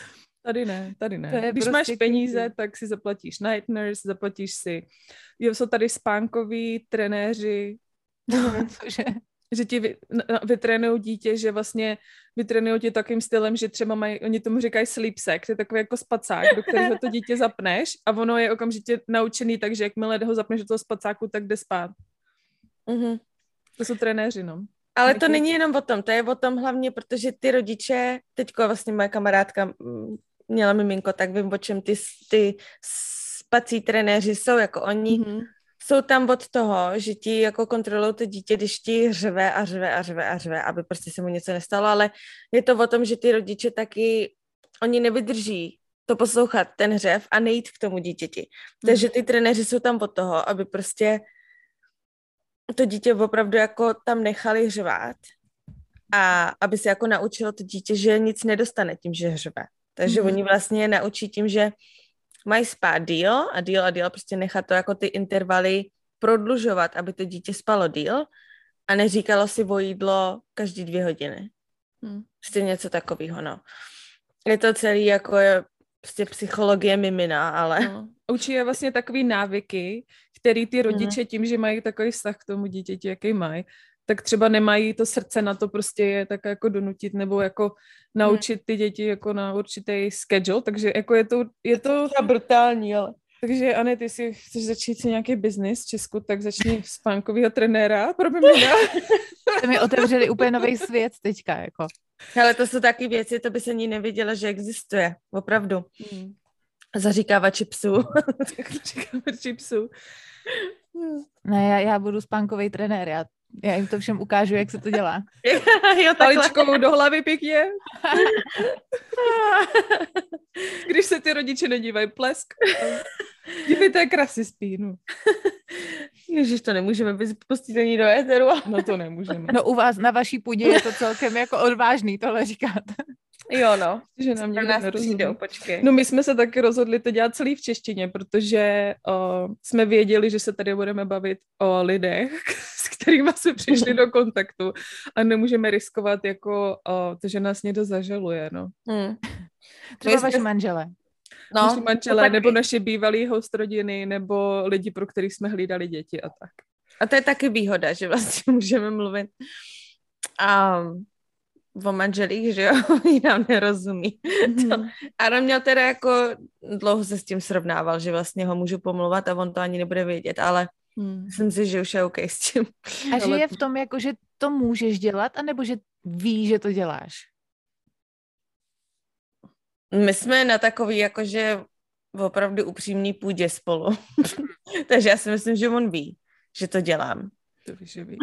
Tady ne, tady ne. Když prostě máš peníze, tak si zaplatíš night nurse, zaplatíš si. Jo, jsou tady spánkoví trenéři. Cože? že ti vytrénují dítě, že vlastně vytrénují tě takým stylem, že třeba mají, oni tomu říkají sleep sack, to je takový jako spacák, do kterého to dítě zapneš a ono je okamžitě naučený, takže jakmile ho zapneš do toho spacáku, tak jde spát. Mm-hmm. To jsou trenéři, no. Ale to není jenom o tom, to je o tom hlavně, protože ty rodiče, teďko vlastně moje kamarádka měla miminko, tak vím, o čem ty, ty spací trenéři jsou, jako oni mm-hmm. jsou tam od toho, že ti jako kontrolují to dítě, když ti řve a řve a řve a řve, aby prostě se mu něco nestalo, ale je to o tom, že ty rodiče taky, oni nevydrží to poslouchat, ten hřev a nejít k tomu dítěti. Mm-hmm. Takže ty trenéři jsou tam od toho, aby prostě to dítě opravdu jako tam nechali hřvát a aby se jako naučilo to dítě, že nic nedostane tím, že hřve. Takže mm-hmm. oni vlastně naučí tím, že mají spát díl a díl a díl, prostě nechat to jako ty intervaly prodlužovat, aby to dítě spalo díl a neříkalo si o jídlo každý dvě hodiny. Mm. Prostě něco takového, no. Je to celý jako je prostě psychologie mimina, ale... No. Učí je vlastně takový návyky, který ty rodiče tím, že mají takový vztah k tomu dítěti, jaký mají, tak třeba nemají to srdce na to prostě je tak jako donutit nebo jako naučit ty děti jako na určitý schedule, takže jako je to... Je to brutální, ale... Takže Ane, ty si chceš začít si nějaký biznis v Česku, tak začni spánkovýho trenéra pro mimina. Jste mi otevřeli úplně nový svět teďka, jako. Ale to jsou taky věci, to by se ani nevěděla, že existuje, opravdu. Hmm. Zaříkávači psů. Zaříkávači psů. Ne, já, já budu spánkový trenér, já, já jim to všem ukážu, jak se to dělá. Jo, paličkou do hlavy pěkně. Když se ty rodiče nedívají, plesk. Dívejte, krasy spínu. Ježiš, to nemůžeme vypustit ani do éteru. No to nemůžeme. No u vás, na vaší půdě je to celkem jako odvážný, tohle říkáte. Jo, no. Že nám někdo nerozumí. No my jsme se taky rozhodli to dělat celý v češtině, protože o, jsme věděli, že se tady budeme bavit o lidech, s kterými jsme přišli do kontaktu a nemůžeme riskovat jako o, to, že nás někdo zažaluje, no. Hmm. Třeba vaši manžele. No, naši manželé, nebo naše bývalý host rodiny, nebo lidi, pro který jsme hlídali děti a tak. A to je taky výhoda, že vlastně můžeme mluvit a o manželích, že jo, oni nám nerozumí. Mm-hmm. Ano, měl teda jako, dlouho se s tím srovnával, že vlastně ho můžu pomluvat a on to ani nebude vědět, ale mm. myslím si, že už je OK s tím. A že je v tom jako, že to můžeš dělat, anebo že víš, že to děláš? My jsme na takový jakože opravdu upřímný půdě spolu. Takže já si myslím, že on ví, že to dělám. To víš, že ví.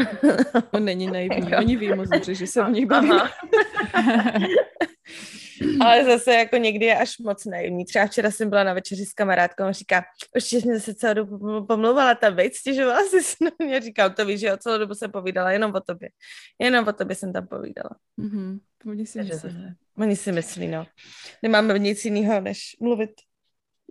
On není naivní. Oni ví moc dobře, že se o nich baví. Ale zase jako někdy je až moc naivní. Třeba včera jsem byla na večeři s kamarádkou a říká, určitě jsi mě zase celou dobu pomlouvala, ta bejt, stěžovala jsi se na mě. Říkám, to víš, že jo, celou dobu jsem povídala, jenom o tobě. Jenom o tobě jsem tam povídala. Mm-hmm. Oni si myslí, ne? Oni si myslí, no. Nemáme nic jiného, než mluvit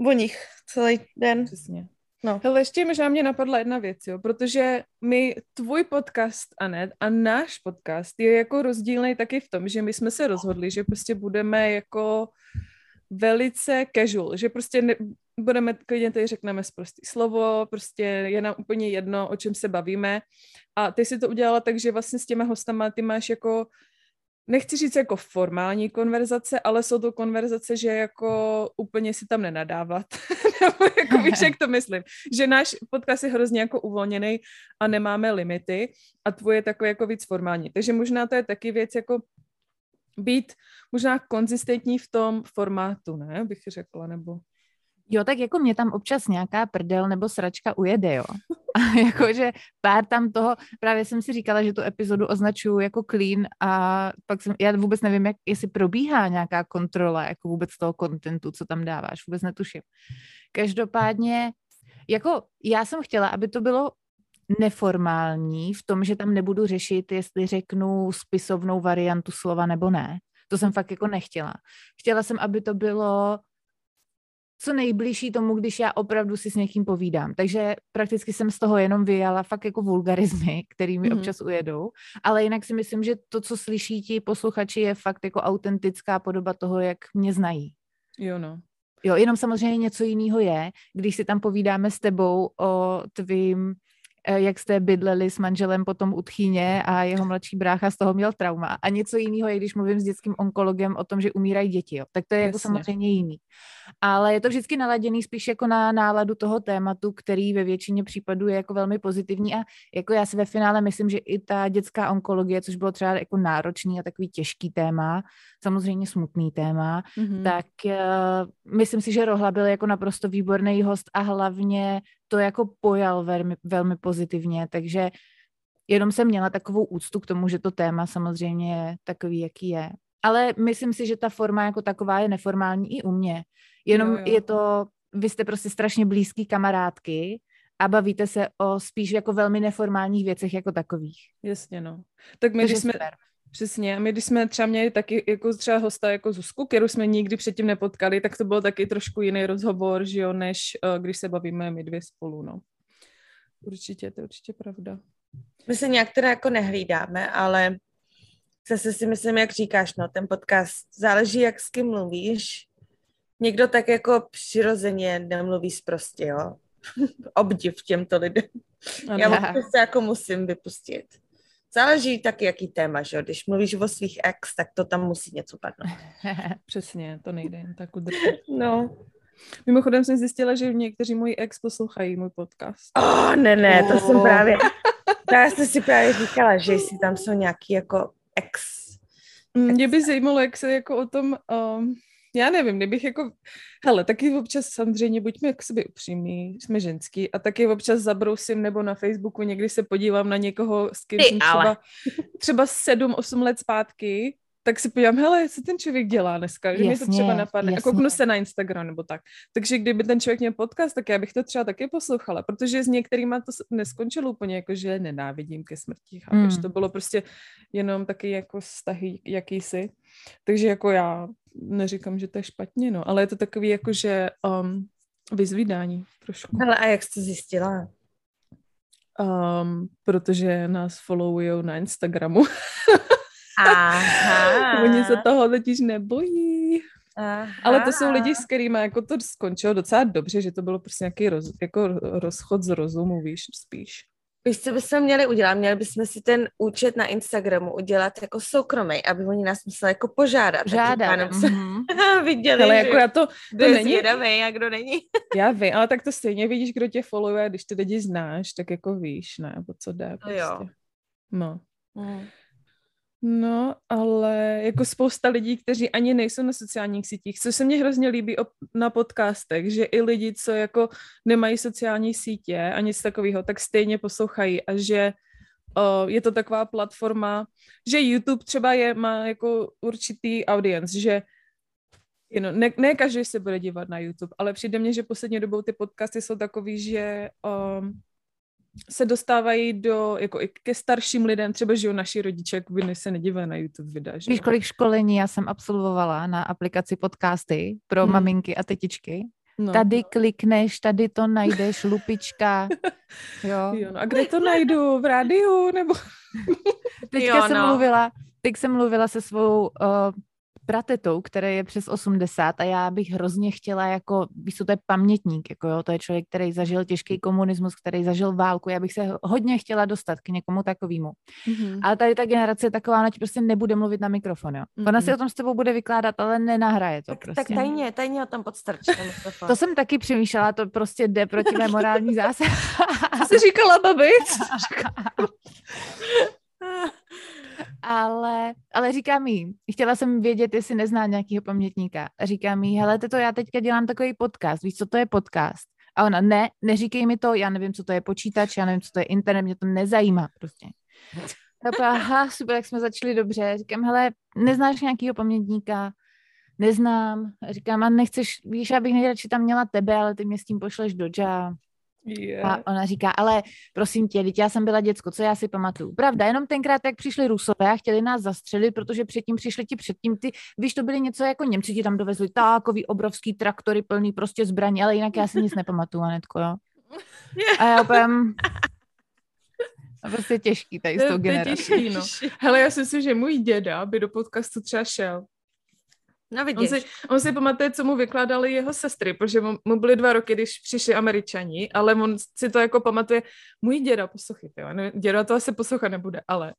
o nich celý den. Přesně. No. Hele, ještě možná mě napadla jedna věc, jo, protože my, tvůj podcast, Anet, a náš podcast je jako rozdílný taky v tom, že my jsme se rozhodli, že prostě budeme jako velice casual, že prostě ne, budeme, klidně tady řekneme zprostý slovo, prostě je nám úplně jedno, o čem se bavíme a ty si to udělala tak, že vlastně s těma hostama ty máš jako, nechci říct jako formální konverzace, ale jsou to konverzace, že jako úplně si tam nenadávat. Nebo jako víš, jak to myslím. Že náš podcast je hrozně jako uvolněný a nemáme limity a tvoje je takový jako víc formální. Takže možná to je taky věc jako být možná konzistentní v tom formátu, ne? Bych řekla, nebo... Jo, tak jako mě tam občas nějaká prdel nebo sračka ujede, jo. A jakože pár tam toho, právě jsem si říkala, že tu epizodu označuju jako clean a pak jsem, já vůbec nevím, jak, jestli probíhá nějaká kontrola, jako vůbec toho kontentu, co tam dáváš, vůbec netuším. Každopádně, jako já jsem chtěla, aby to bylo neformální v tom, že tam nebudu řešit, jestli řeknu spisovnou variantu slova nebo ne. To jsem fakt jako nechtěla. Chtěla jsem, aby to bylo co nejbližší tomu, když já opravdu si s někým povídám. Takže prakticky jsem z toho jenom vyjala fakt jako vulgarizmy, který mi mm-hmm. občas ujedou, ale jinak si myslím, že to, co slyší ti posluchači, je fakt jako autentická podoba toho, jak mě znají. Jo, no. Jo, jenom samozřejmě něco jiného je, když si tam povídáme s tebou o tvým jak jste bydleli s manželem potom u tchýně a jeho mladší brácha z toho měl trauma. A něco jiného je, když mluvím s dětským onkologem o tom, že umírají děti, jo. Tak to je Jasně. jako samozřejmě jiný. Ale je to vždycky naladěný spíš jako na náladu toho tématu, který ve většině případů je jako velmi pozitivní a jako já si ve finále myslím, že i ta dětská onkologie, což bylo třeba jako náročný a takový těžký téma, samozřejmě smutný téma, mm-hmm. tak uh, myslím si, že Rohla byl jako naprosto výborný host a hlavně to jako pojal velmi, velmi pozitivně, takže jenom jsem měla takovou úctu k tomu, že to téma samozřejmě je takový, jaký je. Ale myslím si, že ta forma jako taková je neformální i u mě. Jenom jo, jo. je to, vy jste prostě strašně blízký kamarádky a bavíte se o spíš jako velmi neformálních věcech jako takových. Jasně, no. Tak my, když jsme... Super. Přesně. My když jsme třeba měli taky jako třeba hosta jako Zuzku, kterou jsme nikdy předtím nepotkali, tak to byl taky trošku jiný rozhovor, že jo, než uh, když se bavíme my dvě spolu, no. Určitě, to je určitě pravda. My se nějak teda jako nehlídáme, ale zase si myslím, jak říkáš, no, ten podcast záleží, jak s kým mluvíš. Někdo tak jako přirozeně nemluví sprostě, jo. Obdiv těmto lidem. Ano. Já se jako musím vypustit. Záleží taky, jaký téma, že jo? Když mluvíš o svých ex, tak to tam musí něco padnout. Přesně, to nejde jen tak udržet. No. Mimochodem jsem zjistila, že někteří moji ex poslouchají můj podcast. Oh, ne, ne, to oh. jsem právě... Já jsem si právě říkala, že jestli tam jsou nějaký jako ex. ex. Mě by zajímalo, jak se jako o tom... Um... Já nevím, kdybych jako, hele, taky občas samozřejmě buďme k sobě upřímní, jsme ženský a taky občas zabrousím nebo na Facebooku někdy se podívám na někoho, s kým jsem třeba, třeba sedm, osm let zpátky, tak si podívám, hele, co ten člověk dělá dneska, že mi to třeba napadne jasně. a kouknu se na Instagram nebo tak. Takže kdyby ten člověk měl podcast, tak já bych to třeba taky poslouchala, protože s některýma to neskončilo úplně jako, že nenávidím ke smrti, chápeš, mm. to bylo prostě jenom taky jako vztahy jakýsi. Takže jako já neříkám, že to je špatně, no, ale je to takový jako, že um, vyzvídání trošku. Ale a jak jste zjistila? Um, protože nás followujou na Instagramu. Aha. Oni se toho totiž nebojí. Aha. Ale to jsou lidi, s kterými jako to skončilo docela dobře, že to bylo prostě nějaký roz, jako rozchod z rozumu, víš, spíš. Víš, co bychom měli udělat? Měli bychom si ten účet na Instagramu udělat jako soukromý, aby oni nás museli jako požádat. Žádat. Mm-hmm. Viděli, ale jako já to, to není. Zvědavý a kdo není. Já vím, ale tak to stejně vidíš, kdo tě followuje, když ty lidi znáš, tak jako víš, ne, o co jde. Prostě. Jo. No. Mm. No, ale jako spousta lidí, kteří ani nejsou na sociálních sítích, co se mně hrozně líbí op- na podcastech, že i lidi, co jako nemají sociální sítě a nic takového, tak stejně poslouchají a že o, je to taková platforma, že YouTube třeba je, má jako určitý audience, že you know, ne, ne každý se bude dívat na YouTube, ale přijde mně, že poslední dobou ty podcasty jsou takový, že... O, se dostávají do, jako i ke starším lidem, třeba, že jo, naši rodiče by se nedívají na YouTube videa. Že? Víš, kolik školení já jsem absolvovala na aplikaci podcasty pro hmm. maminky a tetičky. No. Tady klikneš, tady to najdeš, lupička. Jo. Jo, no a kde to najdu? V rádiu? Nebo... Teďka jo, no. jsem mluvila, teď jsem mluvila se svou... Uh, pratetou, který je přes osmdesát a já bych hrozně chtěla, jako, víš, to je pamětník, jako jo, to je člověk, který zažil těžký komunismus, který zažil válku, já bych se hodně chtěla dostat k někomu takovému. Mm-hmm. Ale tady ta generace je taková, ona ti prostě nebude mluvit na mikrofon, jo. Ona mm-hmm. si o tom s tebou bude vykládat, ale nenahraje to tak, prostě. Tak tajně, tajně o tom podstrčí. To jsem taky přemýšlela, to prostě jde proti mé morální zásadě. Co jsi říkala, babi? Ale, ale říkám jí, chtěla jsem vědět, jestli nezná nějakého pamětníka. Říkám jí, hele, to já teďka dělám takový podcast, víš, co to je podcast? A ona, ne, neříkej mi to, já nevím, co to je počítač, já nevím, co to je internet, mě to nezajímá prostě. Tak aha, super, jak jsme začali dobře. Říkám, hele, neznáš nějakého pamětníka? Neznám. Říkám, a nechceš, víš, abych nejradši tam měla tebe, ale ty mě s tím pošleš do dža. Yeah. A ona říká, ale prosím tě, teď já jsem byla děcko, co já si pamatuju. Pravda, jenom tenkrát, jak přišli Rusové a chtěli nás zastřelit, protože předtím přišli ti předtím ty, víš, to byly něco jako Němci, ti tam dovezli takový obrovský traktory plný prostě zbraní, ale jinak já si nic nepamatuju, Anetko, jo. A já opěm... A prostě těžký tady s tou generací. Těžký, no. Hele, já si myslím, že můj děda by do podcastu třeba šel. No vidíš. On si, on si pamatuje, co mu vykládali jeho sestry, protože mu, mu byly dva roky, když přišli Američani, ale on si to jako pamatuje. Můj děda, poslouchejte, děda to asi poslouchat nebude, ale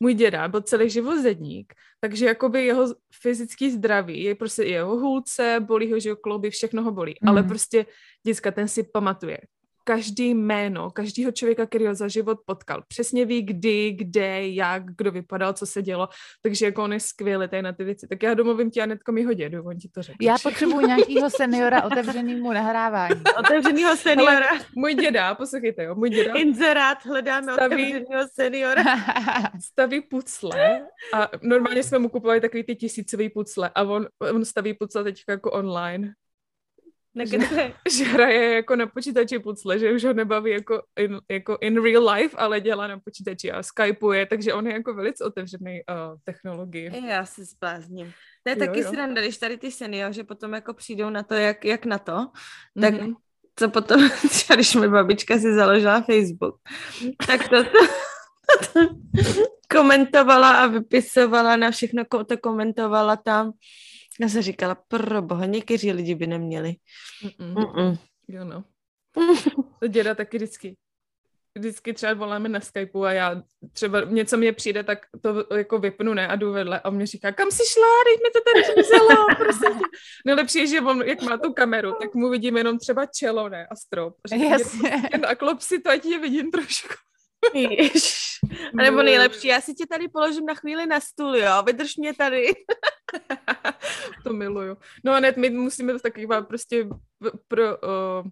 můj děda byl celý život zedník, takže jakoby jeho fyzický zdraví, je prostě jeho hůlce, bolí ho, že klouby, všechno ho bolí, mm. ale prostě děcka, ten si pamatuje každý jméno, každýho člověka, který ho za život potkal. Přesně ví, kdy, kde, jak, kdo vypadal, co se dělo. Takže jako on je skvělý tady na ty věci. Tak já domluvím ti, Anetko, mýho dědu, on ti to řekne. Já potřebuji nějakýho seniora otevřenýmu nahrávání. Otevřenýho seniora. Hele, můj děda, poslouchejte, jo, můj děda. Inzerát, hledáme staví, otevřenýho seniora. Staví pucle a normálně jsme mu kupovali takový ty tisícový pucle a on, on staví pucle teďka jako online. Že, že hraje jako na počítači pucle, že už ho nebaví jako in, jako in real life, ale dělá na počítači a skypuje, takže on je jako velice otevřený uh, technologii. Já se zblázním. To je jo, taky jo. sranda, když tady ty seniori potom jako přijdou na to, jak, jak na to, tak mm-hmm. co potom, třeba když mi babička si založila Facebook, tak to, to, to, to komentovala a vypisovala na všechno, to komentovala tam. Já jsem říkala, proboha, někteří lidi by neměli. Mm-mm. Mm-mm. Jo no. To děda taky vždycky. Vždycky třeba voláme na Skypeu a já třeba něco mě přijde, tak to jako vypnu, ne, a jdu vedle. A mě říká, kam jsi šla, teď mi to tady vzalo, prosím tě. Nejlepší je, že on, jak má tu kameru, tak mu vidím jenom třeba čelo, ne, a strop. Jasně. A klop si to, ať tě vidím trošku. A nebo nejlepší, já si tě tady položím na chvíli na stůl, jo, vydrž mě tady. To miluju. No a net, my musíme takovýhle prostě pro... Uh,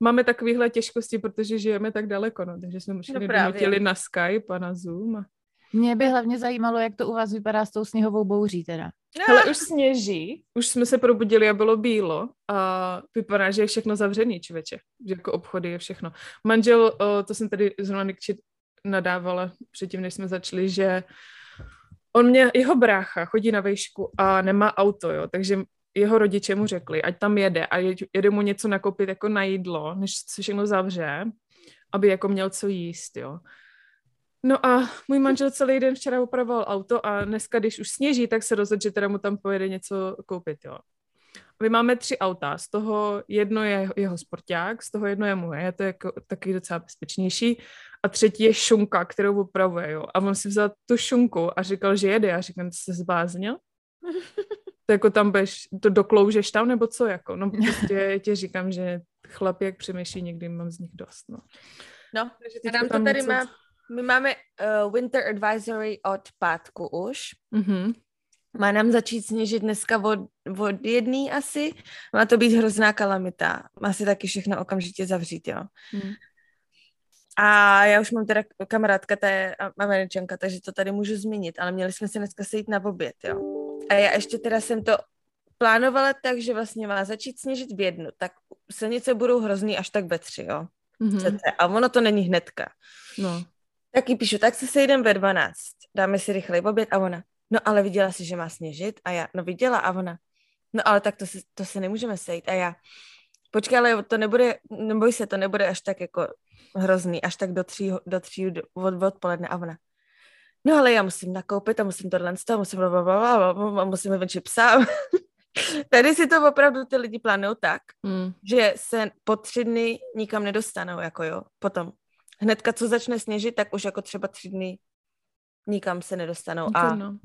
máme takovýhle těžkosti, protože žijeme tak daleko, no, takže jsme možná domutili na Skype a na Zoom. A... Mě by hlavně zajímalo, jak to u vás vypadá s tou sněhovou bouří teda. Ale už sněží, už jsme se probudili a bylo bílo a vypadá, že je všechno zavřený, člověče, že jako obchody je všechno. Manžel, to jsem tady zrovna někdy nadávala předtím, než jsme začali, že on mě, jeho brácha chodí na vejšku a nemá auto, jo, takže jeho rodiče mu řekli, ať tam jede a jede mu něco nakoupit jako na jídlo, než se všechno zavře, aby jako měl co jíst, jo. No a můj manžel celý den včera opravoval auto a dneska, když už sněží, tak se rozhodl, že teda mu tam pojede něco koupit, jo. My máme tři auta, z toho jedno je jeho sporták, z toho jedno je moje, to je jako taky docela bezpečnější a třetí je šunka, kterou opravuje, jo. A on si vzal tu šunku a říkal, že jede. Já říkám, ty se zbláznil? To jako tam budeš, to dokloužeš tam nebo co jako? No prostě tě říkám, že chlapi, jak přemýšlí, někdy mám z nich dost, no. No, a nám to tady něco... má... My máme uh, Winter Advisory od pátku už. Mm-hmm. Má nám začít sněžit dneska od, od jedný asi. Má to být hrozná kalamita. Má se taky všechno okamžitě zavřít, jo. Mm. A já už mám teda kamarádka, ta je Američanka, takže to tady můžu zmínit, ale měli jsme se dneska sejít na oběd, jo. A já ještě teda jsem to plánovala tak, že vlastně má začít sněžit v jednu, tak silnice budou hrozný až tak ve tři, jo. Mm-hmm. A ono to není hnedka. No. Tak jí píšu, tak se sejdem ve dvanáct, dáme si rychlej oběd a ona, no ale viděla si, že má sněžit a já, no viděla a ona, no ale tak to se, to se nemůžeme sejít a já, počkej, ale to nebude, neboj se, to nebude až tak jako hrozný, až tak do tří, do tří do, od, odpoledne a ona, no ale já musím nakoupit a musím tohle z toho, musím blablabla, musím venčit psa. Tady si to opravdu ty lidi plánují tak, mm. že se po tři dny nikam nedostanou, jako jo, potom. Hnedka, co začne sněžit, tak už jako třeba tři dny nikam se nedostanou a no.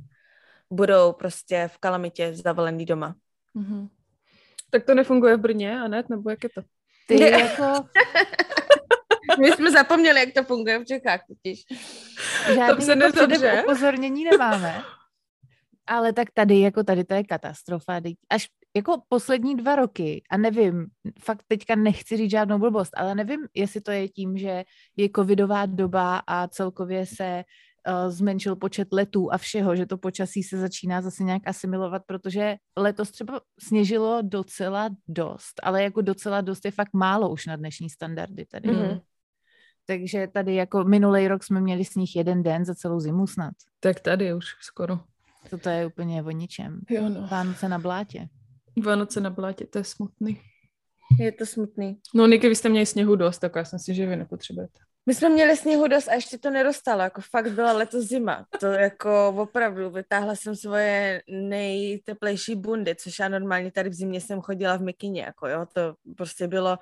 budou prostě v kalamitě zavalený doma. Mm-hmm. Tak to nefunguje v Brně, Anet, nebo jak je to? Ty ne. jako... My jsme zapomněli, jak to funguje v Čechách, totiž. Žádný to jako upozornění nemáme, ale tak tady, jako tady, to je katastrofa. Až jako poslední dva roky, a nevím, fakt teďka nechci říct žádnou blbost, ale nevím, jestli to je tím, že je covidová doba a celkově se uh, zmenšil počet letů a všeho, že to počasí se začíná zase nějak asimilovat, protože letos třeba sněžilo docela dost, ale jako docela dost je fakt málo už na dnešní standardy tady. Mm-hmm. Takže tady jako minulý rok jsme měli sníh jeden den za celou zimu snad. Tak tady už skoro. To je úplně o ničem. Jo no. Vánoce na blátě. Vánoce na blátě, to je smutný. Je to smutný. No, Niky, vy jste měli sněhu dost, tak já jsem si, že vy nepotřebujete. My jsme měli sněhu dost a ještě to nedostalo, jako fakt byla letos zima, to jako opravdu, vytáhla jsem svoje nejteplejší bundy, což já normálně tady v zimě jsem chodila v mikině, jako jo, to prostě bylo,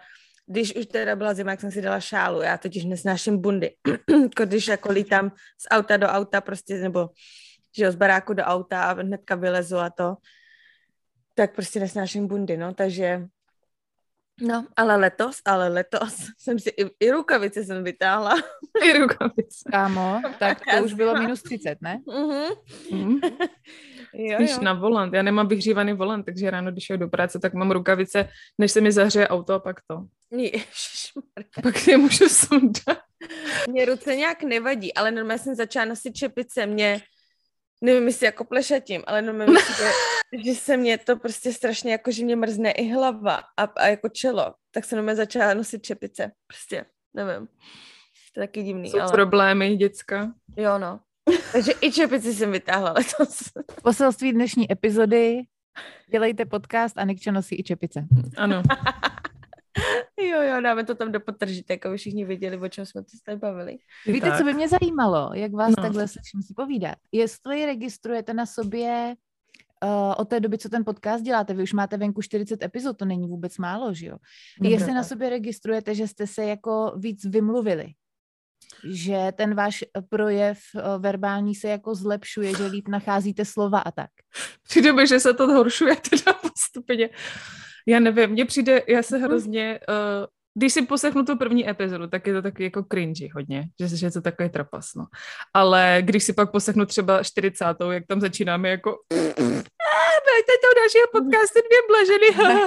když už teda byla zima, jak jsem si dala šálu, já totiž nesnáším bundy, když jako lítám z auta do auta prostě, nebo že jo, z baráku do auta a hnedka vylezu a to, tak prostě nesnáším bundy, no, takže... No, ale letos, ale letos jsem si, i, i rukavice jsem vytáhla. I rukavice. Kámo, tak to já už bylo minus třicet, ne? Mhm. Mm. Spíš jo, jo. Na volant, já nemám vyhřívaný volant, takže ráno, když jdu do práce, tak mám rukavice, než se mi zahřeje auto a pak to. Ježišmarja. Pak si je můžu sundat. Mě ruce nějak nevadí, ale normálně jsem začala nosit čepice, mě, nevím, jestli jako plešatím, ale normálně že... že se mě to prostě strašně, jako že mě mrzne i hlava a, a jako čelo, tak se na mě začala nosit čepice, prostě, nevím, to je taky divný. Jsou ale... problémy, děcka. Jo, no. Takže i čepici jsem vytáhla letos. Poselství dnešní epizody, dělejte podcast a Nikča nosí i čepice. Ano. Jo, jo, dáme to tam do podtržitek, aby všichni věděli, o čem jsme to tady bavili. Víte, tak. Co by mě zajímalo, jak vás no. takhle slyším si povídat, jestli registrujete na sobě Uh, od té doby, co ten podcast děláte, vy už máte venku čtyřicet epizod, to není vůbec málo, že jo? Dobrý. Jestli na sobě registrujete, že jste se jako víc vymluvili, že ten váš projev uh, verbální se jako zlepšuje, že líp nacházíte slova a tak. Přijde mi, že se to zhoršuje teda postupně. Já nevím, mně přijde, já se hrozně... Uh, Když si poslechnu tu první epizodu, tak je to taky jako cringy hodně, že, že je to takový trapas, no. Ale když si pak poslechnu třeba čtyřicátou, jak tam začínáme jako dajte to našeho podcastu Dvě blaženy,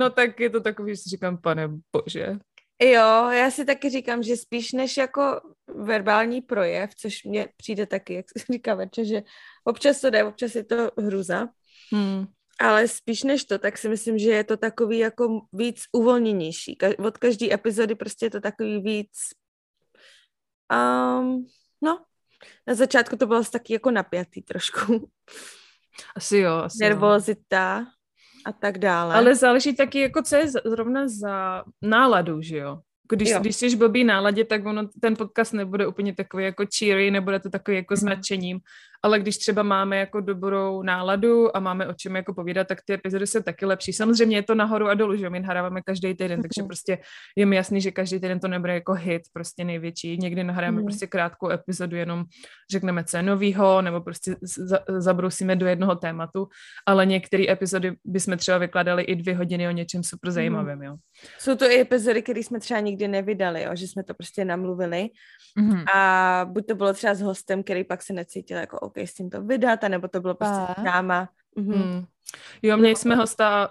no tak je to takový, že si říkám, pane bože. Jo, já si taky říkám, že spíš než jako verbální projev, což mně přijde taky, jak se říká Verče, že občas to jde, občas je to hruza. Hmm. Ale spíš než to, tak si myslím, že je to takový jako víc uvolněnější. Ka- od každé epizody prostě je to takový víc... Um, no, na začátku to bylo taky jako napjatý trošku. Asi jo. Asi nervozita jo. A tak dále. Ale záleží taky, jako co je zrovna za náladu, že jo? Když, když jsi v blbý náladě, tak ono, ten podcast nebude úplně takový jako cheery, nebude to takový jako s nadšením, ale když třeba máme jako dobrou náladu a máme o čem jako povídat, tak ty epizody jsou taky lepší. Samozřejmě je to nahoru a dolů, že my nahráváme každý týden, takže prostě je mi jasný, že každý týden to nebude jako hit, prostě největší. Někdy nahráme mm. prostě krátkou epizodu, jenom řekneme, co je novýho, nebo prostě za, zabrousíme do jednoho tématu, ale některé epizody bychom třeba vykládali i dvě hodiny o něčem super zajímavém, jo. Jsou to i epizody, které jsme třeba nikdy nevydali, jo, že jsme to prostě namluvili. Mm. A buď to bylo třeba s hostem, který pak se necítil jako OK s tím to vydat, anebo to bylo prostě a... dáma. Mm. Mm. Jo, měli jsme hosta,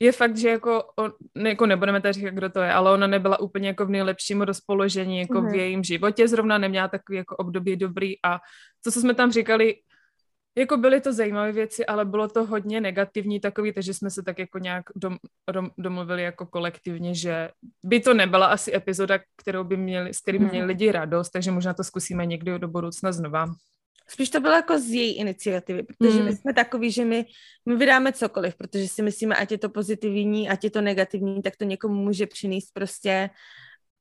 je fakt, že jako, on, jako nebudeme tady říkat, kdo to je, ale ona nebyla úplně jako v nejlepším rozpoložení, jako mm. v jejím životě zrovna, neměla takový jako období dobrý a to, co jsme tam říkali, jako byly to zajímavé věci, ale bylo to hodně negativní takový, takže jsme se tak jako nějak dom, dom, domluvili jako kolektivně, že by to nebyla asi epizoda, kterou by měli, s kterým měli lidi radost, takže možná to zkusíme někdy do budoucna znova. Spíš to bylo jako z její iniciativy, protože my jsme takový, že my, my vydáme cokoliv, protože si myslíme, ať je to pozitivní, ať je to negativní, tak to někomu může přinést prostě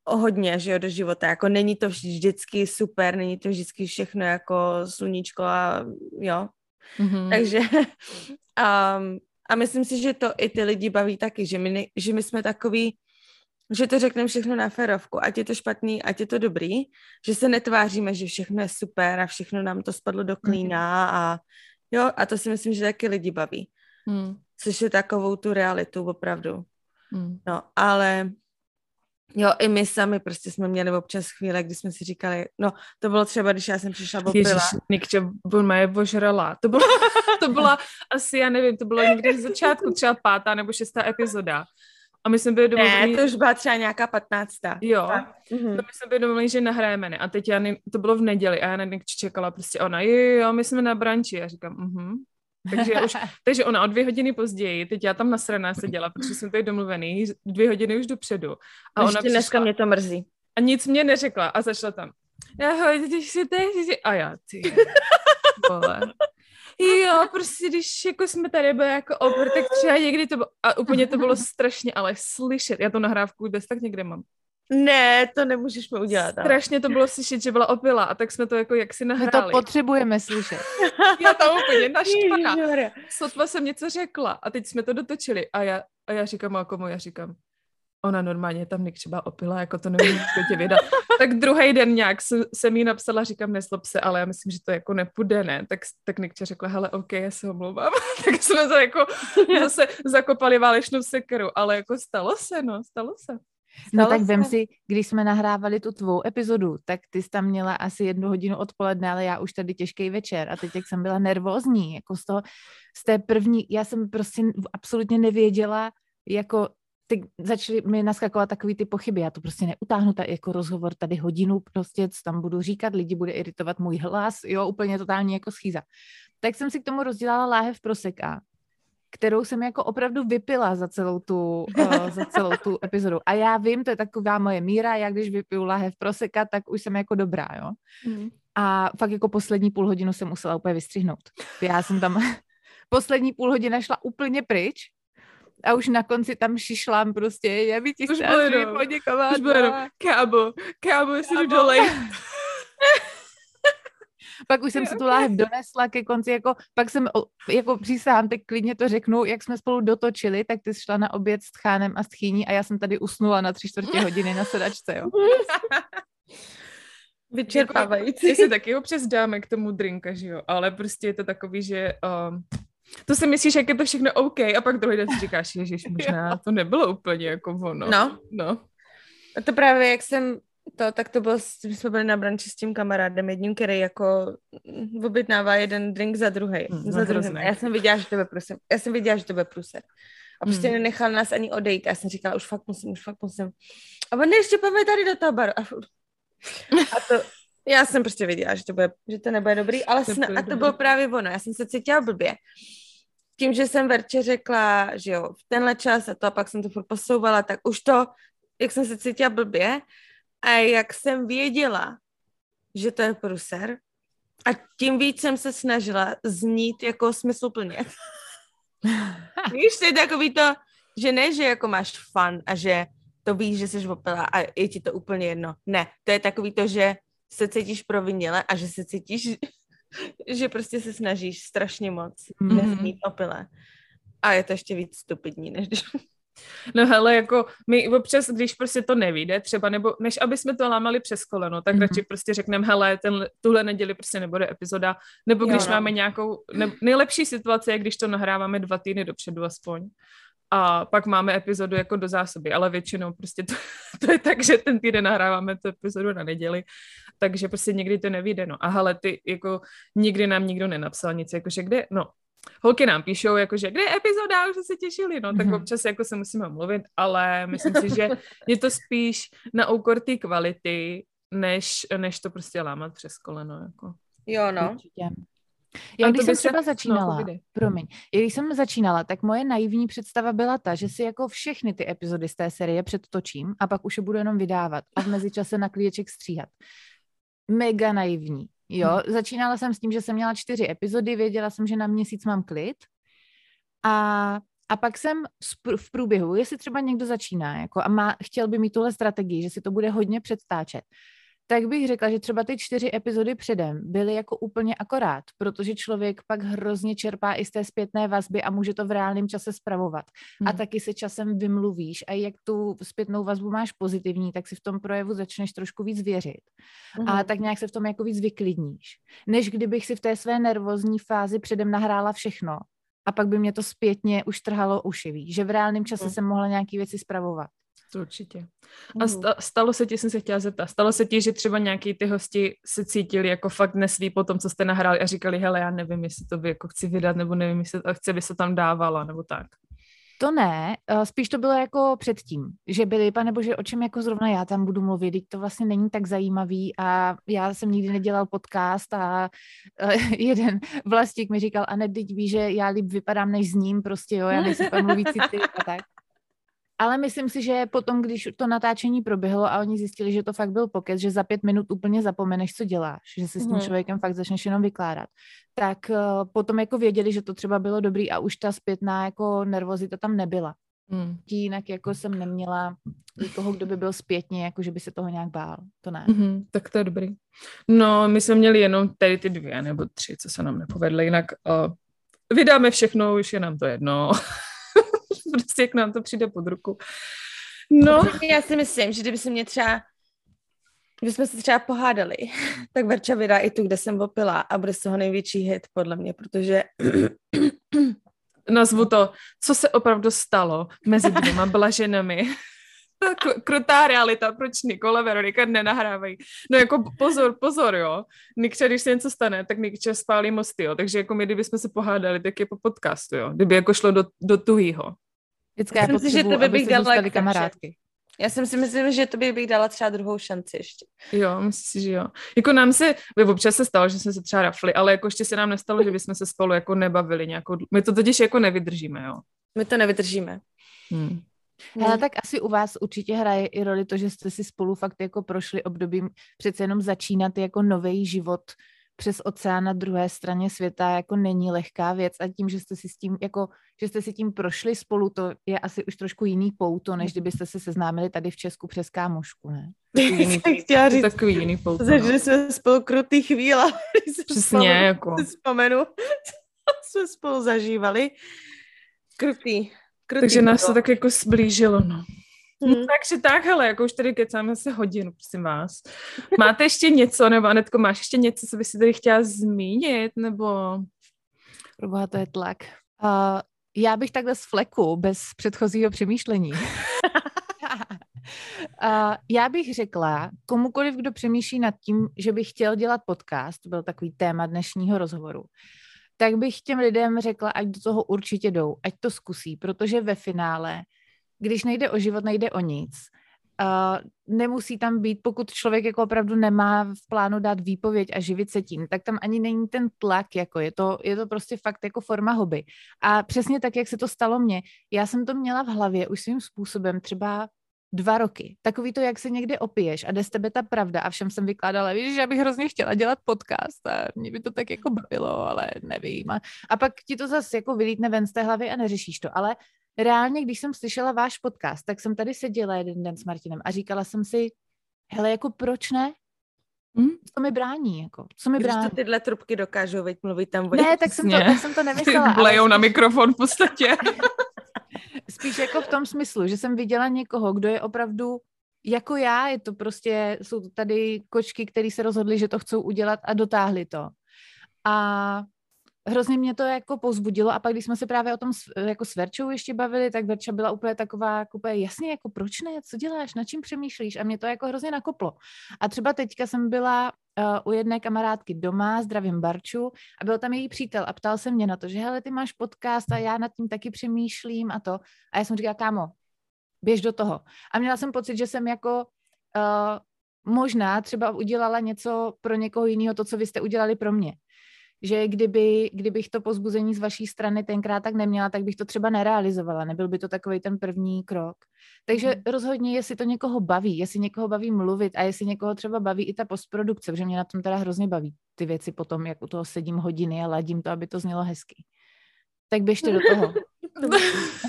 hodně, že jo, do života, jako není to vždycky super, není to vždycky všechno jako sluníčko a jo, mm-hmm. takže um, a myslím si, že to i ty lidi baví taky, že my, ne, že my jsme takový, že to řekneme všechno na ferovku, ať je to špatný, ať je to dobrý, že se netváříme, že všechno je super a všechno nám to spadlo do klína a jo, a to si myslím, že taky lidi baví, mm. což je takovou tu realitu opravdu, mm. no, ale jo, i my sami prostě jsme měli občas chvíle, kdy jsme si říkali, no, to bylo třeba, když já jsem přišla opila. Ježiš, Nikče, ona je božrala. To byla, to byla asi, já nevím, to bylo někdy v začátku, třeba pátá nebo šestá epizoda. A my jsme byli domluvili... Ne, to už byla třeba nějaká patnáctá. Jo, mm-hmm. to my jsme byli domluvili, že nahráme, ne? A teď já ne, to bylo v neděli a já na Nikče čekala prostě ona, jo, jo, my jsme na branči. Já říkám, mhm. Takže, už, takže ona o dvě hodiny později, teď já tam nasraná seděla, protože jsem tady domluvený, dvě hodiny už dopředu. A ona přišla, dneska mě to mrzí. A nic mě neřekla a zašla tam. Ahoj, ty jsi tady, a já, ty vole. Jo, prostě když jako jsme tady byli jako obr, tak třeba někdy to bylo, a úplně to bylo strašně, ale slyšet, já to nahrávku bez tak někde mám. Ne, to nemůžeš mi udělat. Strašně to bylo slyšet, že byla opila a tak jsme to jako jaksi nahráli. My to potřebujeme slyšet. Já tam úplně naštvaná. Sotva jsem něco řekla a teď jsme to dotočili a já, a já říkám, a komu já říkám, ona normálně tam třeba opila, jako to nemůžu tě vydat. Tak druhý den nějak jsem jí napsala, říkám, nezlob se, ale já myslím, že to jako nepůjde, ne? Tak, tak Nikča řekla, hele, OK, já se omlouvám. Tak jsme se jako zase zakopali válečnou sekeru, ale jako stalo se, no, stalo se. Stalo no tak se. Vem si, když jsme nahrávali tu tvou epizodu, tak ty jsi tam měla asi jednu hodinu odpoledne, ale já už tady těžký večer a teď, jak jsem byla nervózní, jako z toho, z té první, já jsem prostě absolutně nevěděla, jako ty začaly mi naskakovat takový ty pochyby, já to prostě neutáhnu, ta, jako rozhovor tady hodinu prostě, co tam budu říkat, lidi bude iritovat můj hlas, jo, úplně totálně jako schýza. Tak jsem si k tomu rozdělala láhev proseka, kterou jsem jako opravdu vypila za celou tu, uh, za celou tu epizodu. A já vím, to je taková moje míra, já když vypiju láhev proseka, tak už jsem jako dobrá, jo. Mm. A fakt jako poslední půl hodinu jsem musela úplně vystřihnout. Já jsem tam poslední půl hodina šla úplně pryč, a už na konci tam šišlám prostě, já bych ti chtěla poděkovat. Už bylo jenom, kábo, kábo, jestli jdu dolej. Pak už jsem si tu láhev donesla ke konci, jako, pak jsem, jako přísahám, teď klidně to řeknu, jak jsme spolu dotočili, tak ty jsi šla na oběd s tchánem a s tchýní a já jsem tady usnula na tři čtvrtě hodiny na sedačce, jo. Vyčerpávající. Já se taky občas dáme k tomu drinka, že jo, ale prostě je to takový, že... Um... To si myslíš, jak je to všechno OK a pak druhý den si říkáš, ježiš, možná to nebylo úplně jako ono. No. no. A to právě, jak jsem to, tak to bylo, my jsme byli na branči s tím kamarádem jedním, který jako objednává jeden drink za druhý. Mm, za druhým. Já jsem viděla, že to bude prusek. Já jsem viděla, že to bude prusek. A prostě mm. nenechal nás ani odejít. A já jsem říkala, už fakt musím, už fakt musím. A on ještě pojďme tady do toho baru. A, a to... Já jsem prostě věděla, že to, bude, že to nebude dobrý, ale sna- a to bylo právě ono. Já jsem se cítila blbě. Tím, že jsem Verče řekla, že jo, v tenhle čas a to, a pak jsem to furt posouvala, tak už to, jak jsem se cítila blbě a jak jsem věděla, že to je pruser a tím víc jsem se snažila znít jako smysluplně. Víš, to je takový to, že ne, že jako máš fun a že to víš, že jsi opila a je ti to úplně jedno. Ne, to je takový to, že se cítíš provinile a že se cítíš, že prostě se snažíš strašně moc nesmít opilé. A je to ještě víc stupidní, než když... No hele, jako my občas, když prostě to nevíde, třeba, nebo než aby jsme to lámali přes koleno, tak mm-hmm. radši prostě řekneme, hele, ten, tuhle neděli prostě nebude epizoda, nebo když jo, no. máme nějakou, ne, nejlepší situace je, když to nahráváme dva týdny dopředu aspoň. A pak máme epizodu jako do zásoby, ale většinou prostě to, to je tak, že ten týden nahráváme tu epizodu na neděli, takže prostě někdy to nevyjde, no. A hele, ty, jako nikdy nám nikdo nenapsal nic, jakože kde, no, holky nám píšou, jakože kde je epizoda, už se těšili, no, tak mm-hmm. občas jako se musíme mluvit, ale myslím si, že je to spíš na úkor té kvality, než, než to prostě lámat přes koleno, jako. Jo, no. Určitě. Já když jsem třeba se... začínala, no, promiň, já když jsem začínala, tak moje naivní představa byla ta, že si jako všechny ty epizody z té série předtočím a pak už je budu jenom vydávat a v mezičase na klíček stříhat. Mega naivní, jo. Začínala jsem s tím, že jsem měla čtyři epizody, věděla jsem, že na měsíc mám klid a... A pak jsem v průběhu, jestli třeba někdo začíná jako a má, chtěl by mít tuhle strategii, že si to bude hodně předtáčet, tak bych řekla, že třeba ty čtyři epizody předem byly jako úplně akorát, protože člověk pak hrozně čerpá i z té zpětné vazby a může to v reálném čase spravovat. Hmm. A taky se časem vymluvíš a jak tu zpětnou vazbu máš pozitivní, tak si v tom projevu začneš trošku víc věřit. Hmm. A tak nějak se v tom jako víc vyklidníš. Než kdybych si v té své nervózní fázi předem nahrála všechno a pak by mě to zpětně už trhalo uši, víš, že v reálném čase hmm. jsem mohla nějaký věci spravovat. To určitě. A sta- stalo se ti, jsem se chtěla zeptat, stalo se ti, že třeba nějaký ty hosti se cítili jako fakt nesví po tom, co jste nahráli a říkali, hele, já nevím, jestli to by jako chci vydat, nebo nevím, jestli to chci, aby se tam dávala, nebo tak? To ne, spíš to bylo jako předtím, že byli, panebože, o čem jako zrovna já tam budu mluvit, teď to vlastně není tak zajímavý a já jsem nikdy nedělal podcast a jeden vlastník mi říkal, Anet, teď víš, že já líp vypadám, než s ním, prostě jo, já nejsem pan mluvící typ a tak. Ale myslím si, že potom, když to natáčení proběhlo a oni zjistili, že to fakt byl pokec, že za pět minut úplně zapomeneš, co děláš, že si s tím člověkem fakt začneš jenom vykládat, tak potom jako věděli, že to třeba bylo dobrý a už ta zpětná jako nervozita tam nebyla. Hmm. Jinak jako jsem neměla nikoho, kdo by byl zpětně, jako že by se toho nějak bál. To ne. Mm-hmm, tak to je dobrý. No, my jsme měli jenom tady ty dvě nebo tři, co se nám nepovedly. Jinak uh, vydáme všechno, už je nám to jedno. Prostě jak nám to přijde pod ruku. No. Já si myslím, že kdyby se mě třeba kdyby jsme se třeba pohádali, tak Verča vydá i tu, kde jsem vopila a bude z toho největší hit, podle mě, protože nazvu to, co se opravdu stalo mezi dvěma blaženami. Ta krutá realita, proč Nikola a Veronika nenahrávají. No jako pozor, pozor, jo. Nikča, když se něco stane, tak Nikča spálí mosty, jo. Takže jako my, kdybychom se pohádali, tak je po podcastu, jo. Kdyby jako šlo do, do tuhýho. Vždycky já potřebuji, abyste dostali kamarádky. Já jsem si myslím, že tobě bych dala třeba druhou šanci ještě. Jo, myslím, že jo. Jako nám se, občas se stalo, že jsme se třeba rafli, ale jako ještě se nám nestalo, že bychom se spolu jako nebavili nějakou. My to totiž jako nevydržíme, jo. My to nevydržíme. Hmm. Hmm. Ale tak asi u vás určitě hraje i roli to, že jste si spolu fakt jako prošli obdobím, přece jenom začínat jako nový život přes oceán na druhé straně světa jako není lehká věc a tím, že jste si s tím jako, že jste si tím prošli spolu, to je asi už trošku jiný pouto, než kdybyste se seznámili tady v Česku přes kámošku, ne? Jiný, chtěla říct, takový jiný pouto. Zažili no. jsme spolu krutý chvíle. Přesně, jako. Vzpomenu, jsme spolu zažívali. Krutý. krutý Takže nás to tak jako zblížilo, no. Hmm. No, takže tak, hele, jako už tady kecáme se hodinu, prosím vás. Máte ještě něco, nebo Anetko, máš ještě něco, co by si tady chtěla zmínit, nebo... Proboha, to je tlak. Uh, já bych takhle z fleku, bez předchozího přemýšlení. uh, já bych řekla, komukoliv, kdo přemýšlí nad tím, že by chtěl dělat podcast, to byl takový téma dnešního rozhovoru, tak bych těm lidem řekla, ať do toho určitě jdou, ať to zkusí, protože ve finále když nejde o život, nejde o nic. Uh, nemusí tam být, pokud člověk jako opravdu nemá v plánu dát výpověď a živit se tím, tak tam ani není ten tlak, jako je to, je to prostě fakt jako forma hobby. A přesně tak, jak se to stalo mně, já jsem to měla v hlavě už svým způsobem třeba dva roky. Takový to, jak se někde opiješ a jde z tebe ta pravda a všem jsem vykládala, víš, že já bych hrozně chtěla dělat podcast a mě by to tak jako bavilo, ale nevím. A, a pak ti to zase jako vylítne ven z té hlavy a neřešíš to, ale reálně, když jsem slyšela váš podcast, tak jsem tady seděla jeden den s Martinem a říkala jsem si, hele, jako proč ne? Hm? Co mi brání? Jako? Co mi když brání? To tyhle trubky dokážou, veď mluvit tam vůbec. Ne, tak jsem, to, tak jsem to nemyslela. Blejou ale... na mikrofon v podstatě. Spíš jako v tom smyslu, že jsem viděla někoho, kdo je opravdu jako já, je to prostě, jsou tady kočky, který se rozhodli, že to chcou udělat a dotáhli to. A hrozně mě to jako povzbudilo a pak, když jsme se právě o tom jako s Verčou ještě bavili, tak Verča byla úplně taková, úplně jasně, jako proč ne, co děláš, nad čím přemýšlíš a mě to jako hrozně nakoplo. A třeba teďka jsem byla uh, u jedné kamarádky doma, zdravím Barču a byl tam její přítel a ptal se mě na to, že hele, ty máš podcast a já nad tím taky přemýšlím a to. A já jsem říkala, kámo, běž do toho. A měla jsem pocit, že jsem jako... Uh, možná třeba udělala něco pro někoho jiného, to, co vy jste udělali pro mě. Že kdyby, kdybych to pozbuzení z vaší strany tenkrát tak neměla, tak bych to třeba nerealizovala, nebyl by to takovej ten první krok. Takže hmm. rozhodně, jestli to někoho baví, jestli někoho baví mluvit a jestli někoho třeba baví i ta postprodukce, protože mě na tom teda hrozně baví ty věci potom, jak u toho sedím hodiny a ladím to, aby to znělo hezky. Tak běžte do toho.